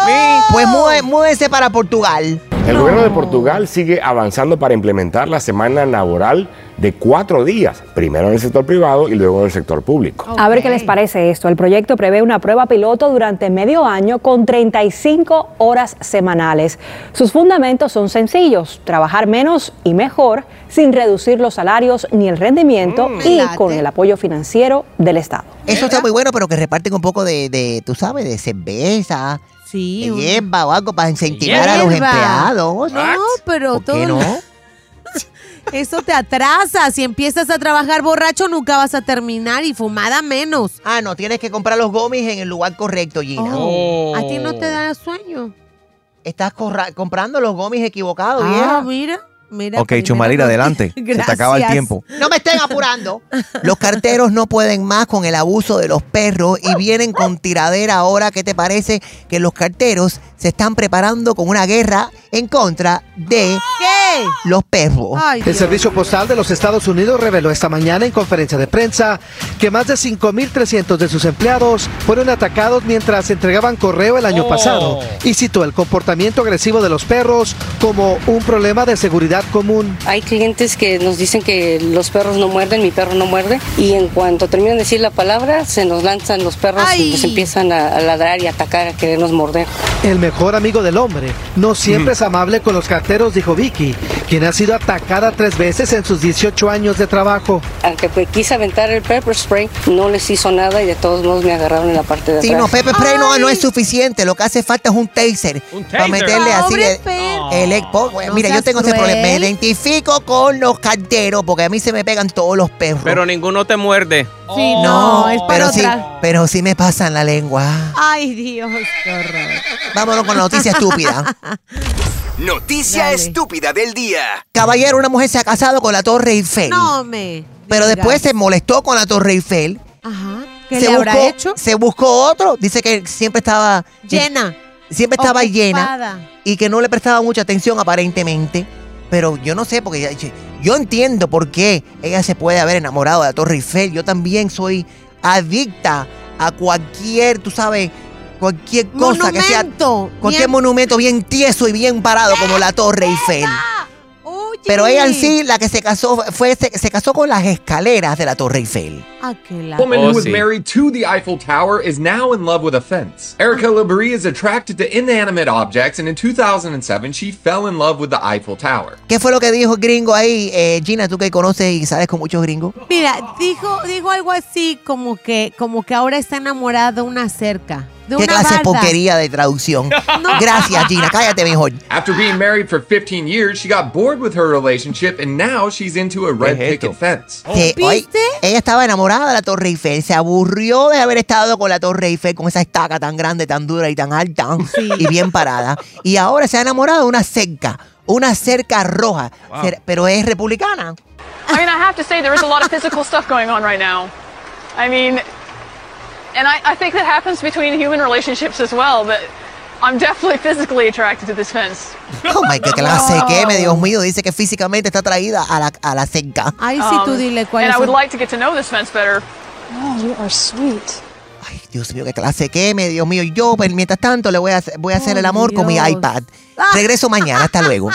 Pues muévense para Portugal. El gobierno de Portugal sigue avanzando para implementar la semana laboral de cuatro días, primero en el sector privado y luego en el sector público. Okay. A ver qué les parece esto. El proyecto prevé una prueba piloto durante medio año con treinta y cinco horas semanales. Sus fundamentos son sencillos: trabajar menos y mejor, sin reducir los salarios ni el rendimiento mm, y con el apoyo financiero del Estado. Eso está muy bueno, pero que reparten un poco de, de tú sabes, de cerveza. Sí, un... hierba o algo para incentivar hierba. a los empleados. No, pero ¿Por todo. ¿Qué no? Eso te atrasa. Si empiezas a trabajar borracho, nunca vas a terminar, y fumada menos. Ah, no, tienes que comprar los gomis en el lugar correcto, Gina. Oh. Oh. ¿A ti no te da sueño? Estás corra- comprando los gomis equivocados, ah, vieja. mira. Mira, ok, Chumalira, adelante. Gracias. Se te acaba el tiempo. No me estén apurando. Los carteros no pueden más con el abuso de los perros y vienen con tiradera ahora. ¿Qué te parece? Que los carteros se están preparando con una guerra en contra de ¿Qué? los perros. Ay, el Servicio Postal de los Estados Unidos reveló esta mañana en conferencia de prensa que más de cinco mil trescientos de sus empleados fueron atacados mientras entregaban correo el año oh. pasado, y citó el comportamiento agresivo de los perros como un problema de seguridad común. Hay clientes que nos dicen que los perros no muerden, mi perro no muerde, y en cuanto terminan de decir la palabra, se nos lanzan los perros Ay. y nos empiezan a ladrar y atacar, a querernos morder. El mejor amigo del hombre no siempre mm. es amable con los carteros, dijo Vicky, quien ha sido atacada tres veces en sus dieciocho años de trabajo. Aunque pues quise aventar el pepper spray, no les hizo nada y de todos modos me agarraron en la parte de atrás. Sí, no, pepper spray no, no es suficiente, lo que hace falta es un taser. ¿Un taser? Para meterle así el, el, el oh, bueno, no mira, yo tengo cruel. Ese problema, me identifico con los calderos porque a mí se me pegan todos los perros. Pero ninguno te muerde. Sí, oh. no, es pero sí, pero sí me pasan la lengua. Ay, Dios, qué horror. Vámonos con la noticia estúpida. Noticia Dale. estúpida del día. Caballero, una mujer se ha casado con la Torre Eiffel. No me. Pero dirás. Después se molestó con la Torre Eiffel. Ajá. ¿Qué se le buscó, habrá hecho? Se buscó otro. Dice que siempre estaba llena. Siempre estaba ocupada. llena y que no le prestaba mucha atención aparentemente. Pero yo no sé, porque ella, yo entiendo por qué ella se puede haber enamorado de la Torre Eiffel. Yo también soy adicta a cualquier, tú sabes, cualquier cosa monumento, que sea, cualquier bien, monumento bien tieso y bien parado como la Torre Eiffel. Oye. Pero ella en sí, la que se casó, fue, se, se casó con las escaleras de la Torre Eiffel. The woman who was married to the Eiffel Tower is now in love with a fence. Erica Labrie is attracted to inanimate objects, and in two thousand seven she fell in love with the Eiffel Tower. ¿Qué fue lo que dijo el gringo ahí, eh, Gina? Tú que conoces y sabes con muchos gringos. Mira, dijo, dijo algo así como que, como que ahora está enamorada de una cerca. De ¿Qué clase de porquería de traducción? No. Gracias, Gina. Cállate mejor. After being married for fifteen years, she got bored with her relationship and now she's into a red picket fence. ¿Qué? ¿Viste? Ella estaba enamorada de la Torre Eiffel. Se aburrió de haber estado con la Torre Eiffel, con esa estaca tan grande, tan dura y tan alta sí. y bien parada. Y ahora se ha enamorado de una cerca, una cerca roja. Wow. Pero es republicana. I mean, I have to say there is a lot of physical stuff going on right now. I mean... And I, I think that happens between human relationships as well, but I'm definitely physically attracted to this fence. Oh my God, clase oh. que me Dios mío, dice que físicamente está atraída a la a la cerca. Ay, um, si tú dile cuál es. And I would like to get to know this fence better. Oh, you are sweet. Ay, Dios mío, qué clase que me Dios mío. Yo, pues, mientras tanto, le voy a voy a hacer oh, el amor Dios. con mi iPad. Regreso mañana, hasta luego.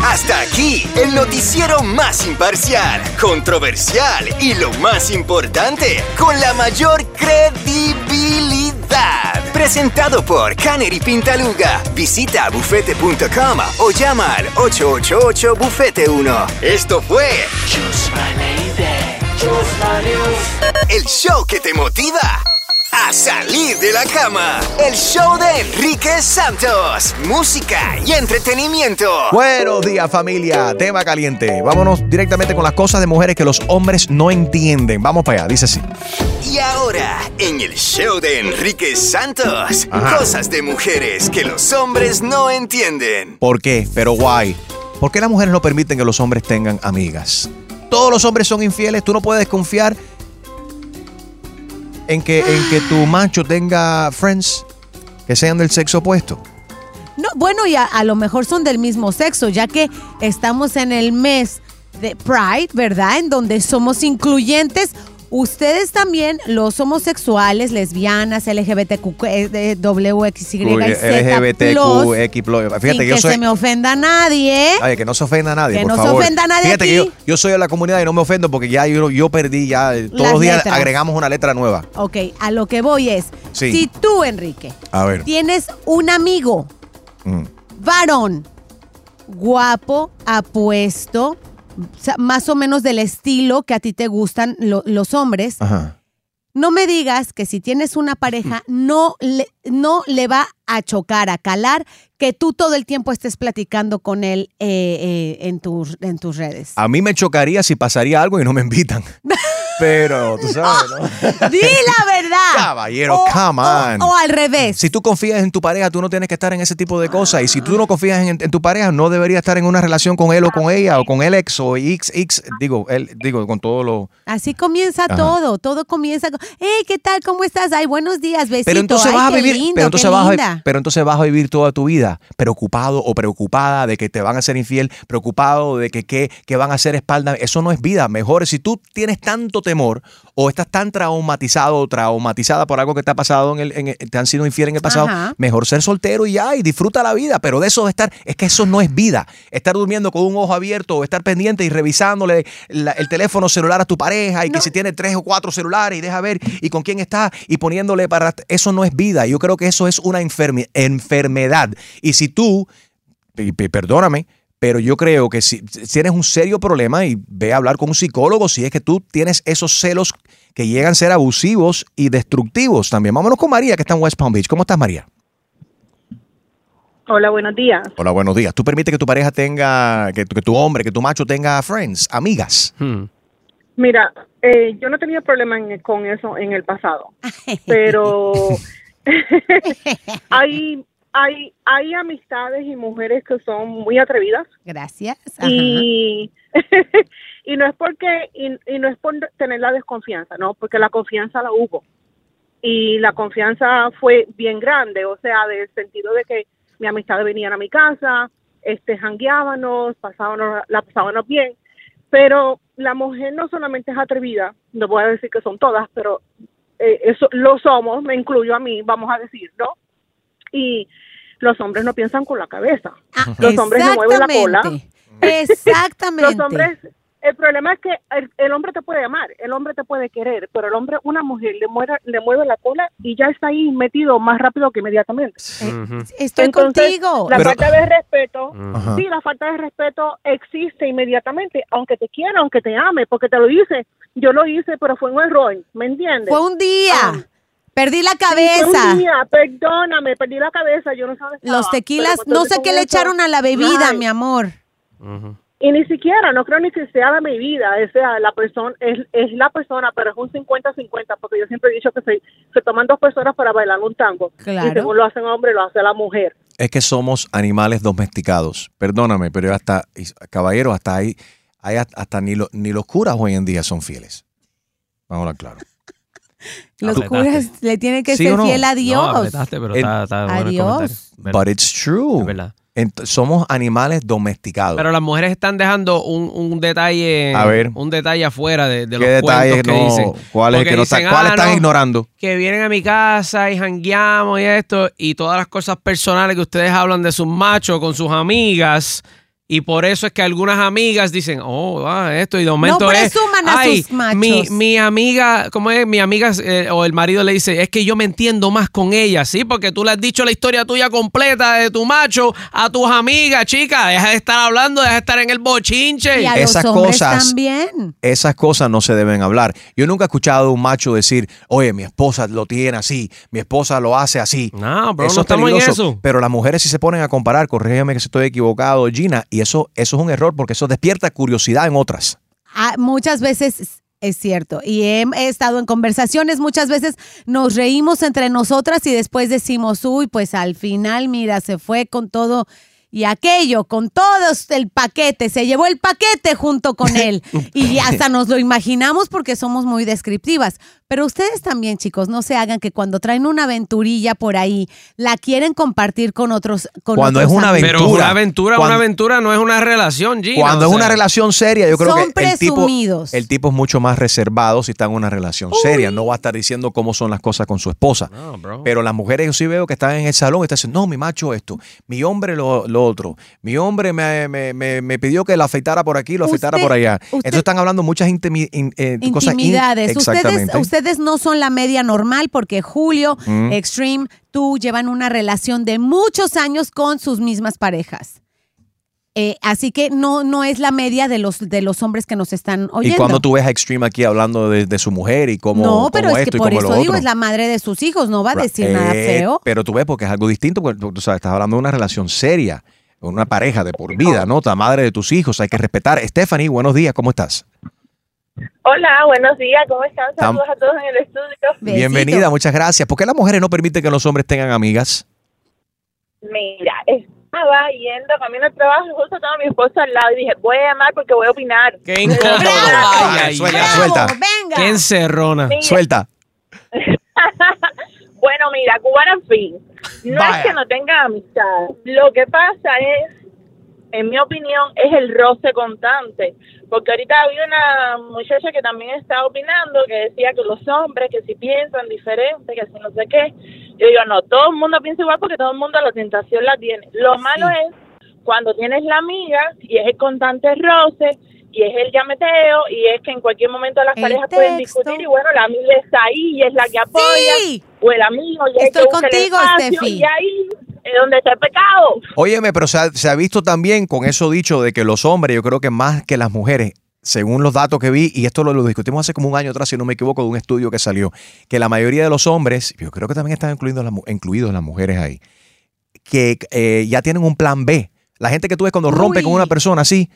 Hasta aquí, el noticiero más imparcial, controversial y lo más importante, con la mayor credibilidad. Presentado por Canary Pintaluga. Visita bufete punto com o llama al ocho ocho ocho bufete uno. Esto fue Just My Lady, Just My News. El show que te motiva a salir de la cama. El show de Enrique Santos. Música y entretenimiento. Buenos días, familia. Tema caliente. Vámonos directamente con las cosas de mujeres que los hombres no entienden. Vamos para allá, dice así. Y ahora, en el show de Enrique Santos, ajá, cosas de mujeres que los hombres no entienden. ¿Por qué? Pero guay. ¿Por qué las mujeres no permiten que los hombres tengan amigas? Todos los hombres son infieles. Tú no puedes confiar En que, en que tu macho tenga friends que sean del sexo opuesto. No, bueno, y a, a lo mejor son del mismo sexo, ya que estamos en el mes de Pride, ¿verdad? En donde somos incluyentes. Ustedes también, los homosexuales, lesbianas, L G B T Q, W X Y Z, L G B T Q X, fíjate que yo soy, se me ofenda a nadie. Ay, que no se ofenda a nadie, que por no favor. Se ofenda a nadie. Fíjate aquí. que yo, yo soy de la comunidad y no me ofendo porque ya yo, yo perdí ya todos Las los días letras. Agregamos una letra nueva. Ok, a lo que voy es, sí. si tú, Enrique, a ver. tienes un amigo mm. varón, guapo, apuesto, o sea, más o menos del estilo que a ti te gustan lo, los hombres. Ajá. No me digas que si tienes una pareja no le, no le va a chocar, a calar, que tú todo el tiempo estés platicando con él eh, eh, en, tus, en tus redes. A mí me chocaría si pasaría algo y no me invitan. Pero, tú sabes, ¿no? no. ¡Di la verdad! Caballero, o, come on. O, o al revés. Si tú confías en tu pareja, tú no tienes que estar en ese tipo de cosas. Y si tú no confías en, en tu pareja, no deberías estar en una relación con él o con ella o con el ex o X, X, digo, él, digo, con todo lo... Así comienza Ajá. todo. Todo comienza con, hey, ¿qué tal? ¿Cómo estás? Ay, buenos días, besito. Pero entonces Ay, vas a vivir... Lindo, pero, entonces vas a, pero entonces vas a vivir toda tu vida preocupado o preocupada de que te van a ser infiel, preocupado de que, que, que van a ser espalda. Eso no es vida. Mejor si tú tienes tanto temor o estás tan traumatizado o traumatizada por algo que te ha pasado en el, en el, te han sido infiel en el pasado, Ajá. mejor ser soltero y ya, y disfruta la vida. Pero de eso de estar, es que eso no es vida, estar durmiendo con un ojo abierto o estar pendiente y revisándole la, el teléfono celular a tu pareja y no. que si tiene tres o cuatro celulares y deja ver y con quién está y poniéndole para, eso no es vida. Yo creo que eso es una enfermi- enfermedad. Y si tú, y, y, perdóname, Pero yo creo que si tienes un serio problema, y ve a hablar con un psicólogo si es que tú tienes esos celos que llegan a ser abusivos y destructivos también. Vámonos con María, que está en West Palm Beach. ¿Cómo estás, María? Hola, buenos días. Hola, buenos días. ¿Tú permites que tu pareja tenga, que, que tu hombre, que tu macho tenga friends, amigas? Hmm. Mira, eh, yo no tenía problema en, con eso en el pasado, pero hay... Hay, hay amistades y mujeres que son muy atrevidas. Gracias. Y, y no es porque y, y no es por tener la desconfianza, no, porque la confianza la hubo. Y la confianza fue bien grande, o sea, del sentido de que mis amistades venían a mi casa, este, jangueábamos, pasábamos, la pasábamos bien. Pero la mujer no solamente es atrevida, no voy a decir que son todas, pero eh, eso lo somos, me incluyo a mí, vamos a decir, ¿no? Y los hombres no piensan con la cabeza. Ah, los hombres no mueven la cola. Exactamente. Los hombres, el problema es que el, el hombre te puede amar, el hombre te puede querer, pero el hombre, una mujer le mueve, le mueve la cola y ya está ahí metido más rápido que inmediatamente. Uh-huh. Estoy Entonces, contigo. La pero... falta de respeto, uh-huh. sí, la falta de respeto existe inmediatamente, aunque te quiera, aunque te ame, porque te lo dice. Yo lo hice, pero fue un error, ¿me entiendes? Fue un día. Ah, Perdí la cabeza. Sí, mía, perdóname, perdí la cabeza. Yo no sabía. Los tequilas, no sé qué le eso. echaron a la bebida, Ay. mi amor. Uh-huh. Y ni siquiera, no creo ni que sea la bebida. O sea, la persona, es, es la persona, pero es un cincuenta cincuenta, porque yo siempre he dicho que se, se toman dos personas para bailar un tango. Claro. Y según lo hace el hombre, lo hace la mujer. Es que somos animales domesticados. Perdóname, pero hasta, caballero, hasta ahí, hay, hay hasta ni, lo, ni los curas hoy en día son fieles. Vamos a hablar claro. Los curas le tienen que ¿Sí ser no? fiel a Dios. No, pero el, está, está a Dios. But it's true. Ent- somos animales domesticados. Pero las mujeres están dejando un, un detalle a ver. un detalle afuera de, de los detalles cuentos que no, dicen. ¿Cuáles que no dicen, está, ¿cuál ah, están no, ignorando? Que vienen a mi casa y jangueamos y esto, y todas las cosas personales que ustedes hablan de sus machos con sus amigas. Y por eso es que algunas amigas dicen, oh, ah, esto, y de momento no presuman es, a ay, sus machos. Mi, mi amiga, ¿cómo es? Mi amiga eh, o el marido le dice, es que yo me entiendo más con ella, ¿sí? Porque tú le has dicho la historia tuya completa de tu macho a tus amigas, chica. Deja de estar hablando, deja de estar en el bochinche. Y a esas los hombres cosas, también. Esas cosas no se deben hablar. Yo nunca he escuchado a un macho decir, oye, mi esposa lo tiene así, mi esposa lo hace así. No, pero eso no estamos peligroso. En eso. Pero las mujeres sí se ponen a comparar, corrígeme que si estoy equivocado, Gina, y eso, eso es un error porque eso despierta curiosidad en otras. Ah, muchas veces es cierto. Y he, he estado en conversaciones, muchas veces nos reímos entre nosotras y después decimos, uy, pues al final, mira, se fue con todo y aquello, con todo el paquete, se llevó el paquete junto con él. Y hasta nos lo imaginamos porque somos muy descriptivas. Pero ustedes también, chicos, no se hagan que cuando traen una aventurilla por ahí, la quieren compartir con otros. Con cuando otros es una amigos. Aventura. Pero una aventura, cuando, una aventura no es una relación, Gina. Cuando es sea. una relación seria, yo creo son que el tipo, el tipo es mucho más reservado si está en una relación Uy. seria. No va a estar diciendo cómo son las cosas con su esposa. No, pero las mujeres yo sí veo que están en el salón y están diciendo, no, mi macho esto, mi hombre lo, lo otro, mi hombre me, me, me, me pidió que la afeitara por aquí, lo afeitara por allá. Usted, Entonces están hablando muchas intimi, in, eh, intimidades. Cosas in, exactamente. Ustedes, Ustedes no son la media normal porque Julio, mm. Extreme, tú llevan una relación de muchos años con sus mismas parejas. Eh, así que no, no es la media de los, de los hombres que nos están oyendo. ¿Y cuando tú ves a Extreme aquí hablando de, de su mujer y cómo No, pero cómo es esto que por eso digo, otro? Es la madre de sus hijos, no va a decir eh, nada feo. Pero tú ves, porque es algo distinto, porque tú sabes, estás hablando de una relación seria, una pareja de por vida, ¿no? La madre de tus hijos, hay que respetar. Stephanie, buenos días, ¿cómo estás? Hola, buenos días, ¿cómo están? Saludos a todos en el estudio. Bienvenida, Besito. Muchas gracias. ¿Por qué las mujeres no permiten que los hombres tengan amigas? Mira, estaba yendo camino al trabajo y justo estaba mi esposo al lado y dije, voy a llamar porque voy a opinar. ¡Qué incómodo! Ay, ay, suelta, bravo, suelta. Venga. ¡Qué encerrona! Mira. Suelta. Bueno, mira, cubana, en fin. No Vaya. es que no tenga amistad. Lo que pasa es, en mi opinión, es el roce constante, porque ahorita había una muchacha que también estaba opinando, que decía que los hombres, que si piensan diferente, que si no sé qué. Yo digo, no, todo el mundo piensa igual porque todo el mundo la tentación la tiene. Lo sí. malo es cuando tienes la amiga y es el constante roce, y es el llameteo, y es que en cualquier momento las el parejas texto. pueden discutir, y bueno, la amiga está ahí, y es la que apoya, sí. o el amigo, y es Estoy el que contigo, busca el espacio, Steffi. y ahí... en donde está el pecado. Óyeme, pero se ha, se ha visto también con eso dicho de que los hombres, yo creo que más que las mujeres, según los datos que vi, y esto lo, lo discutimos hace como un año atrás, si no me equivoco, de un estudio que salió, que la mayoría de los hombres, yo creo que también están incluidos las, incluidos las mujeres ahí, que eh, ya tienen un plan B. La gente que tú ves cuando rompe Uy. con una persona así,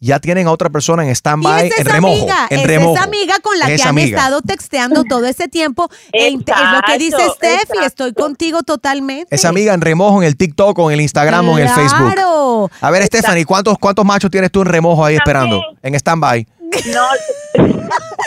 ya tienen a otra persona en stand-by, es en remojo. Amiga, en es remojo. Esa amiga con la es que han amiga. estado texteando todo ese tiempo. Exacto, es lo que dice Steph, y estoy contigo totalmente. Esa amiga en remojo en el TikTok, o en el Instagram, claro. o en el Facebook. Claro. A ver, exacto. Stephanie, ¿cuántos, ¿cuántos machos tienes tú en remojo ahí esperando? También. En stand-by. No.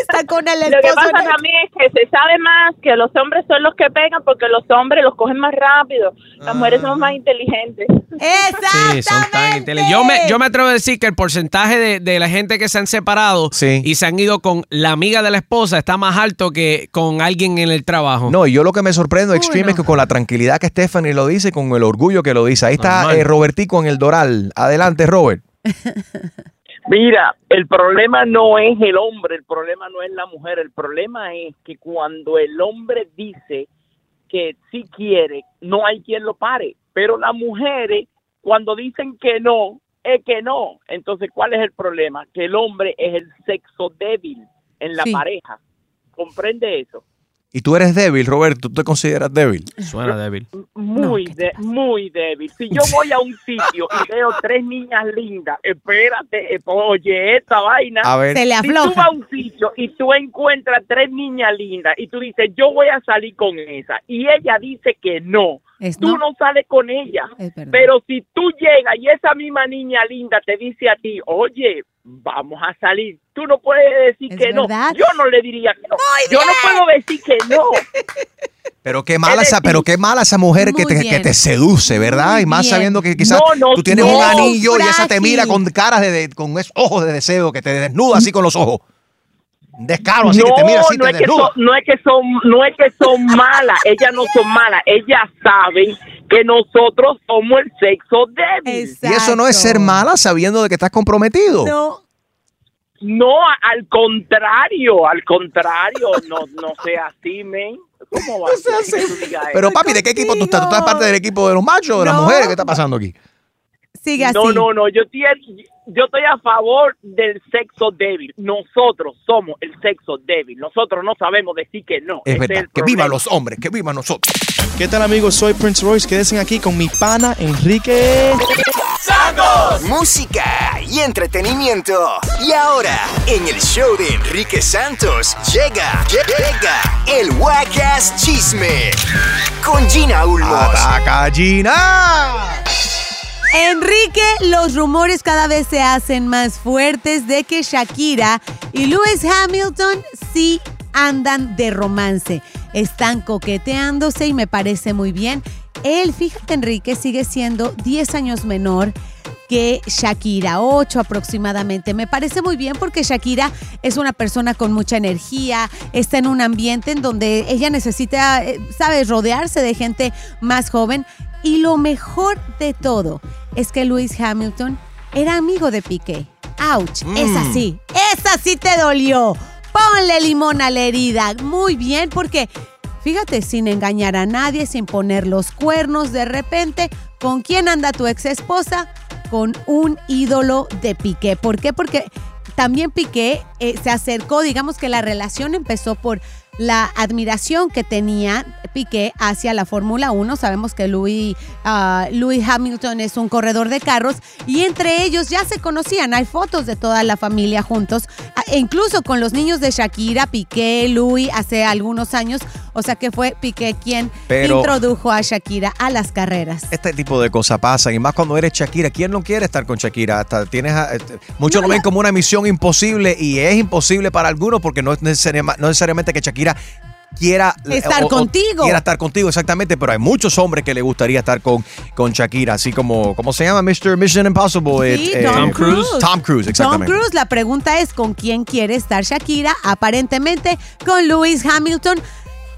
Está con el esposo. Lo que pasa también es que se sabe más que los hombres son los que pegan porque los hombres los cogen más rápido. Las ah. mujeres somos más inteligentes. Exactamente. Sí, son tan inteligentes. Yo me, yo me atrevo a decir que el porcentaje de, de la gente que se han separado sí. y se han ido con la amiga de la esposa está más alto que con alguien en el trabajo. No, yo lo que me sorprendo, Uy, Extreme, no. es que con la tranquilidad que Stephanie lo dice, con el orgullo que lo dice. Ahí está eh, Robertico en el Doral. Adelante, Robert. Mira, el problema no es el hombre, el problema no es la mujer, el problema es que cuando el hombre dice que sí quiere, no hay quien lo pare, pero las mujeres cuando dicen que no, es que no. Entonces, ¿cuál es el problema? Que el hombre es el sexo débil en la sí. pareja, ¿comprende eso? Y tú eres débil, Roberto, ¿tú te consideras débil? Suena débil. Muy, no, de, muy débil. Si yo voy a un sitio y veo tres niñas lindas, espérate, oye, esta vaina. A ver. Se le afloja. Si tú vas a un sitio y tú encuentras tres niñas lindas y tú dices, yo voy a salir con esa, y ella dice que no, es tú no. no sales con ella. Pero si tú llegas y esa misma niña linda te dice a ti, oye, vamos a salir, tú no puedes decir es que verdad. no. Yo no le diría que no. Yo no puedo decir que no. Pero qué mala, es esa, pero qué mala esa mujer que te, que te seduce, ¿verdad? Muy y más bien. sabiendo que quizás no, no, tú tienes no, un anillo frágil. y esa te mira con caras de, de con esos ojos de deseo, que te desnuda así con los ojos. Descaro, así no, que te mira así, no, te es que son, no es que son, no es que son malas, ellas no son malas, ellas saben que nosotros somos el sexo débil. Exacto. Y eso no es ser mala sabiendo de que estás comprometido. No. No, al contrario, al contrario, no, no sea así, men. ¿Cómo va a ser? Sea así. Pero papi, ¿de qué equipo tú estás? ¿Tú estás parte del equipo de los machos o de no. las mujeres? ¿Qué está pasando aquí? Sigue así. No, no, no, yo estoy, yo estoy a favor del sexo débil. Nosotros somos el sexo débil. Nosotros no sabemos decir que no. Es verdad, que vivan los hombres, que vivan nosotros. ¿Qué tal, amigos? Soy Prince Royce. Quédense aquí con mi pana Enrique Santos. Música y entretenimiento. Y ahora, en el show de Enrique Santos, llega, llega el Wackass Chisme con Gina Ulmos. ¡Ataca, Gina! Enrique, los rumores cada vez se hacen más fuertes de que Shakira y Lewis Hamilton sí andan de romance. Están coqueteándose y me parece muy bien. Él, fíjate, Enrique, sigue siendo diez años menor que Shakira, ocho aproximadamente. Me parece muy bien porque Shakira es una persona con mucha energía, está en un ambiente en donde ella necesita, sabes, rodearse de gente más joven. Y lo mejor de todo es que Lewis Hamilton era amigo de Piqué. ¡Auch! Mm. Es así, es así te dolió. Ponle limón a la herida. Muy bien, porque fíjate, sin engañar a nadie, sin poner los cuernos, de repente, ¿con quién anda tu ex esposa? Con un ídolo de Piqué. ¿Por qué? Porque también Piqué eh, se acercó, digamos que la relación empezó por la admiración que tenía Piqué hacia la Fórmula uno. Sabemos que Louis, uh, Lewis Hamilton es un corredor de carros y entre ellos ya se conocían. Hay fotos de toda la familia juntos, e incluso con los niños de Shakira, Piqué, Louis, hace algunos años. O sea que fue Piqué quien Pero introdujo a Shakira a las carreras. Este tipo de cosas pasan, y más cuando eres Shakira. ¿Quién no quiere estar con Shakira? Hasta tienes a, este, muchos no, lo ven como una misión imposible, y es imposible para algunos porque no es necesariamente, no necesariamente que Shakira quiera estar o, contigo. O quiera estar contigo, exactamente, pero hay muchos hombres que le gustaría estar con, con Shakira, así como, ¿cómo se llama? mister Mission Impossible. Sí, eh, Tom eh, Cruise. Tom Cruise, exactamente. Tom Cruise. La pregunta es, ¿con quién quiere estar Shakira? Aparentemente con Lewis Hamilton.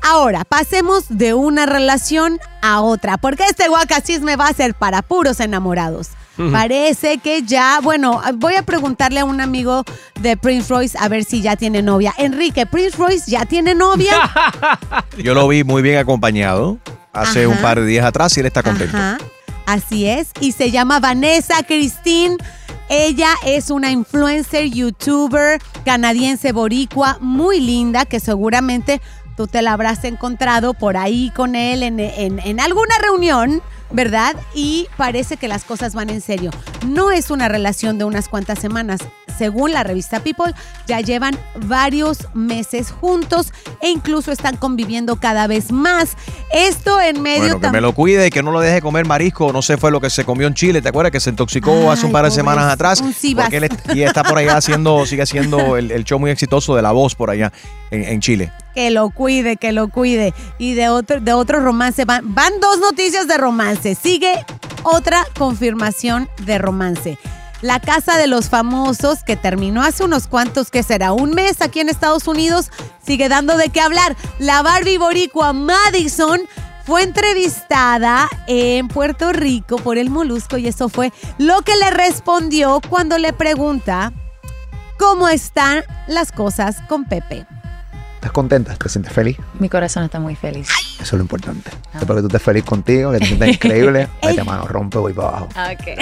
Ahora, pasemos de una relación a otra, porque este guacachisme va a ser para puros enamorados. Uh-huh. Parece que ya, bueno, voy a preguntarle a un amigo de Prince Royce a ver si ya tiene novia. Enrique, ¿Prince Royce ya tiene novia? Yo lo vi muy bien acompañado. hace Ajá. un par de días atrás y él está contento. Ajá. Así es, y se llama Vanessa Christine. Ella es una influencer, youtuber, canadiense boricua, muy linda, que seguramente tú te la habrás encontrado por ahí con él en, en, en alguna reunión, ¿verdad? Y parece que las cosas van en serio. No es una relación de unas cuantas semanas. Según la revista People, ya llevan varios meses juntos e incluso están conviviendo cada vez más. Esto en medio... Bueno, que tam- me lo cuide y que no lo deje comer marisco. No sé, fue lo que se comió en Chile, ¿te acuerdas? Que se intoxicó Ay, hace un par de semanas atrás. Un cibas. Porque él est- y está por allá haciendo, sigue haciendo el, el show muy exitoso de La Voz por allá en, en Chile. Que lo cuide, que lo cuide. Y de otro, de otro romance, van, van dos noticias de romance. Sigue otra confirmación de romance. La Casa de los Famosos, que terminó hace unos cuantos, que será un mes aquí en Estados Unidos, sigue dando de qué hablar. La Barbie boricua Madison fue entrevistada en Puerto Rico por el Molusco y eso fue lo que le respondió cuando le pregunta cómo están las cosas con Pepe. ¿Estás contenta? ¿Te sientes feliz? Mi corazón está muy feliz. Ay, eso es lo importante. Ah. Espero que tú estés feliz contigo, que te sientas increíble. Vete, mano, rompe, voy para abajo. Okay.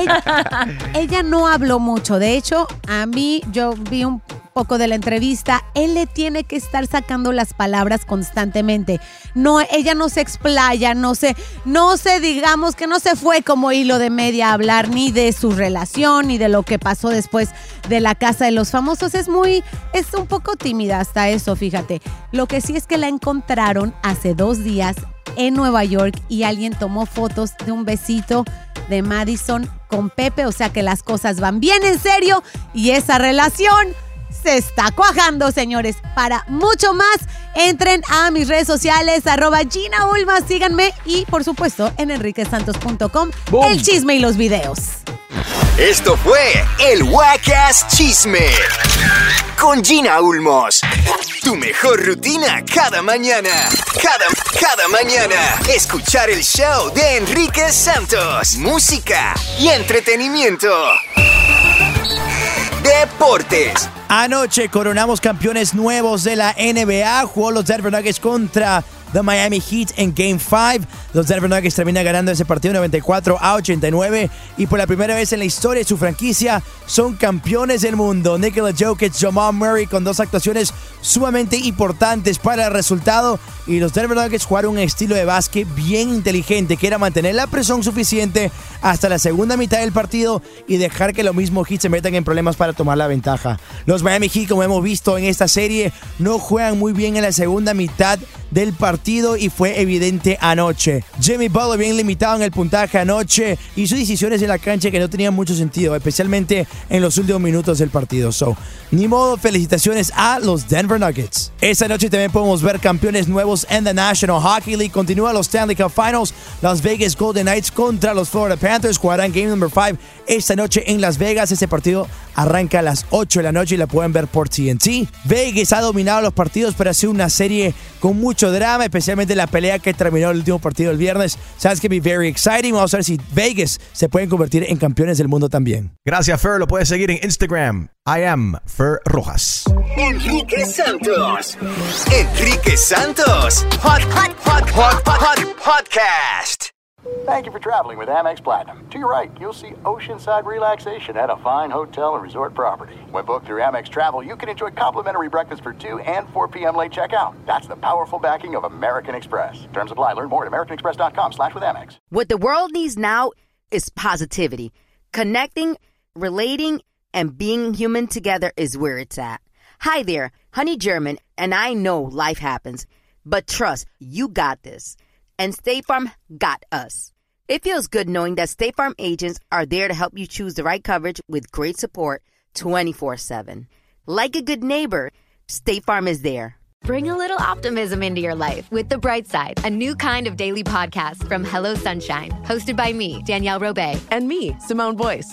ella, ella no habló mucho. De hecho, a mí, yo vi un poco de la entrevista. Él le tiene que estar sacando las palabras constantemente. No, ella no se explaya, no se, no se, digamos que no se fue como hilo de media a hablar ni de su relación, ni de lo que pasó después de La Casa de los Famosos. Es muy, es un poco tímida hasta eso, fíjate. Lo que sí es que la encontraron hace dos días en Nueva York y alguien tomó fotos de un besito de Madison con Pepe. O sea que las cosas van bien en serio y esa relación se está cuajando, señores. Para mucho más, entren a mis redes sociales, arroba Gina Ulmos, síganme y, por supuesto, en enrique santos punto com, ¡Bum! El chisme y los videos. Esto fue el Wackass Chisme con Gina Ulmos. Tu mejor rutina cada mañana. Cada, cada mañana. Escuchar el show de Enrique Santos. Música y entretenimiento. Deportes. Anoche coronamos campeones nuevos de la N B A. Jugó los Denver Nuggets contra the Miami Heat en Game five. Los Denver Nuggets terminan ganando ese partido noventa y cuatro a ochenta y nueve. Y por la primera vez en la historia de su franquicia son campeones del mundo. Nikola Jokic, Jamal Murray con dos actuaciones sumamente importantes para el resultado. Y los Denver Nuggets jugaron un estilo de básquet bien inteligente, que era mantener la presión suficiente hasta la segunda mitad del partido y dejar que los mismos Heat se metan en problemas para tomar la ventaja. Los Miami Heat, como hemos visto en esta serie, no juegan muy bien en la segunda mitad del partido y fue evidente anoche. Jimmy Butler bien limitado en el puntaje anoche y sus decisiones en la cancha que no tenían mucho sentido, especialmente en los últimos minutos del partido. So, ni modo, felicitaciones a los Denver Nuggets. Esta noche también podemos ver campeones nuevos en la National Hockey League. Continúa los Stanley Cup Finals. Las Vegas Golden Knights contra los Florida Panthers jugarán Game Number five esta noche en Las Vegas. Este partido arranca a las ocho de la noche y la pueden ver por T N T. Vegas ha dominado los partidos, pero ha sido una serie con mucho drama, especialmente la pelea que terminó el último partido el viernes. Sabes que be very exciting. Vamos a ver si Vegas se pueden convertir en campeones del mundo también. Gracias, Fer. Lo puedes seguir en Instagram. I am Fer Rojas. Enrique Santos. Enrique Santos. Hot, hot, hot, hot, hot, hot podcast. Thank you for traveling with Amex Platinum. To your right, you'll see oceanside relaxation at a fine hotel and resort property. When booked through Amex Travel, you can enjoy complimentary breakfast for two and four p.m. late checkout. That's the powerful backing of American Express. Terms apply. Learn more at americanexpress.com slash with Amex. What the world needs now is positivity. Connecting, relating, and being human together is where it's at. Hi there, Honey German, and I know life happens, but trust, you got this. And State Farm got us. It feels good knowing that State Farm agents are there to help you choose the right coverage with great support twenty-four seven. Like a good neighbor, State Farm is there. Bring a little optimism into your life with The Bright Side, a new kind of daily podcast from Hello Sunshine, hosted by me, Danielle Robey, and me, Simone Boyce.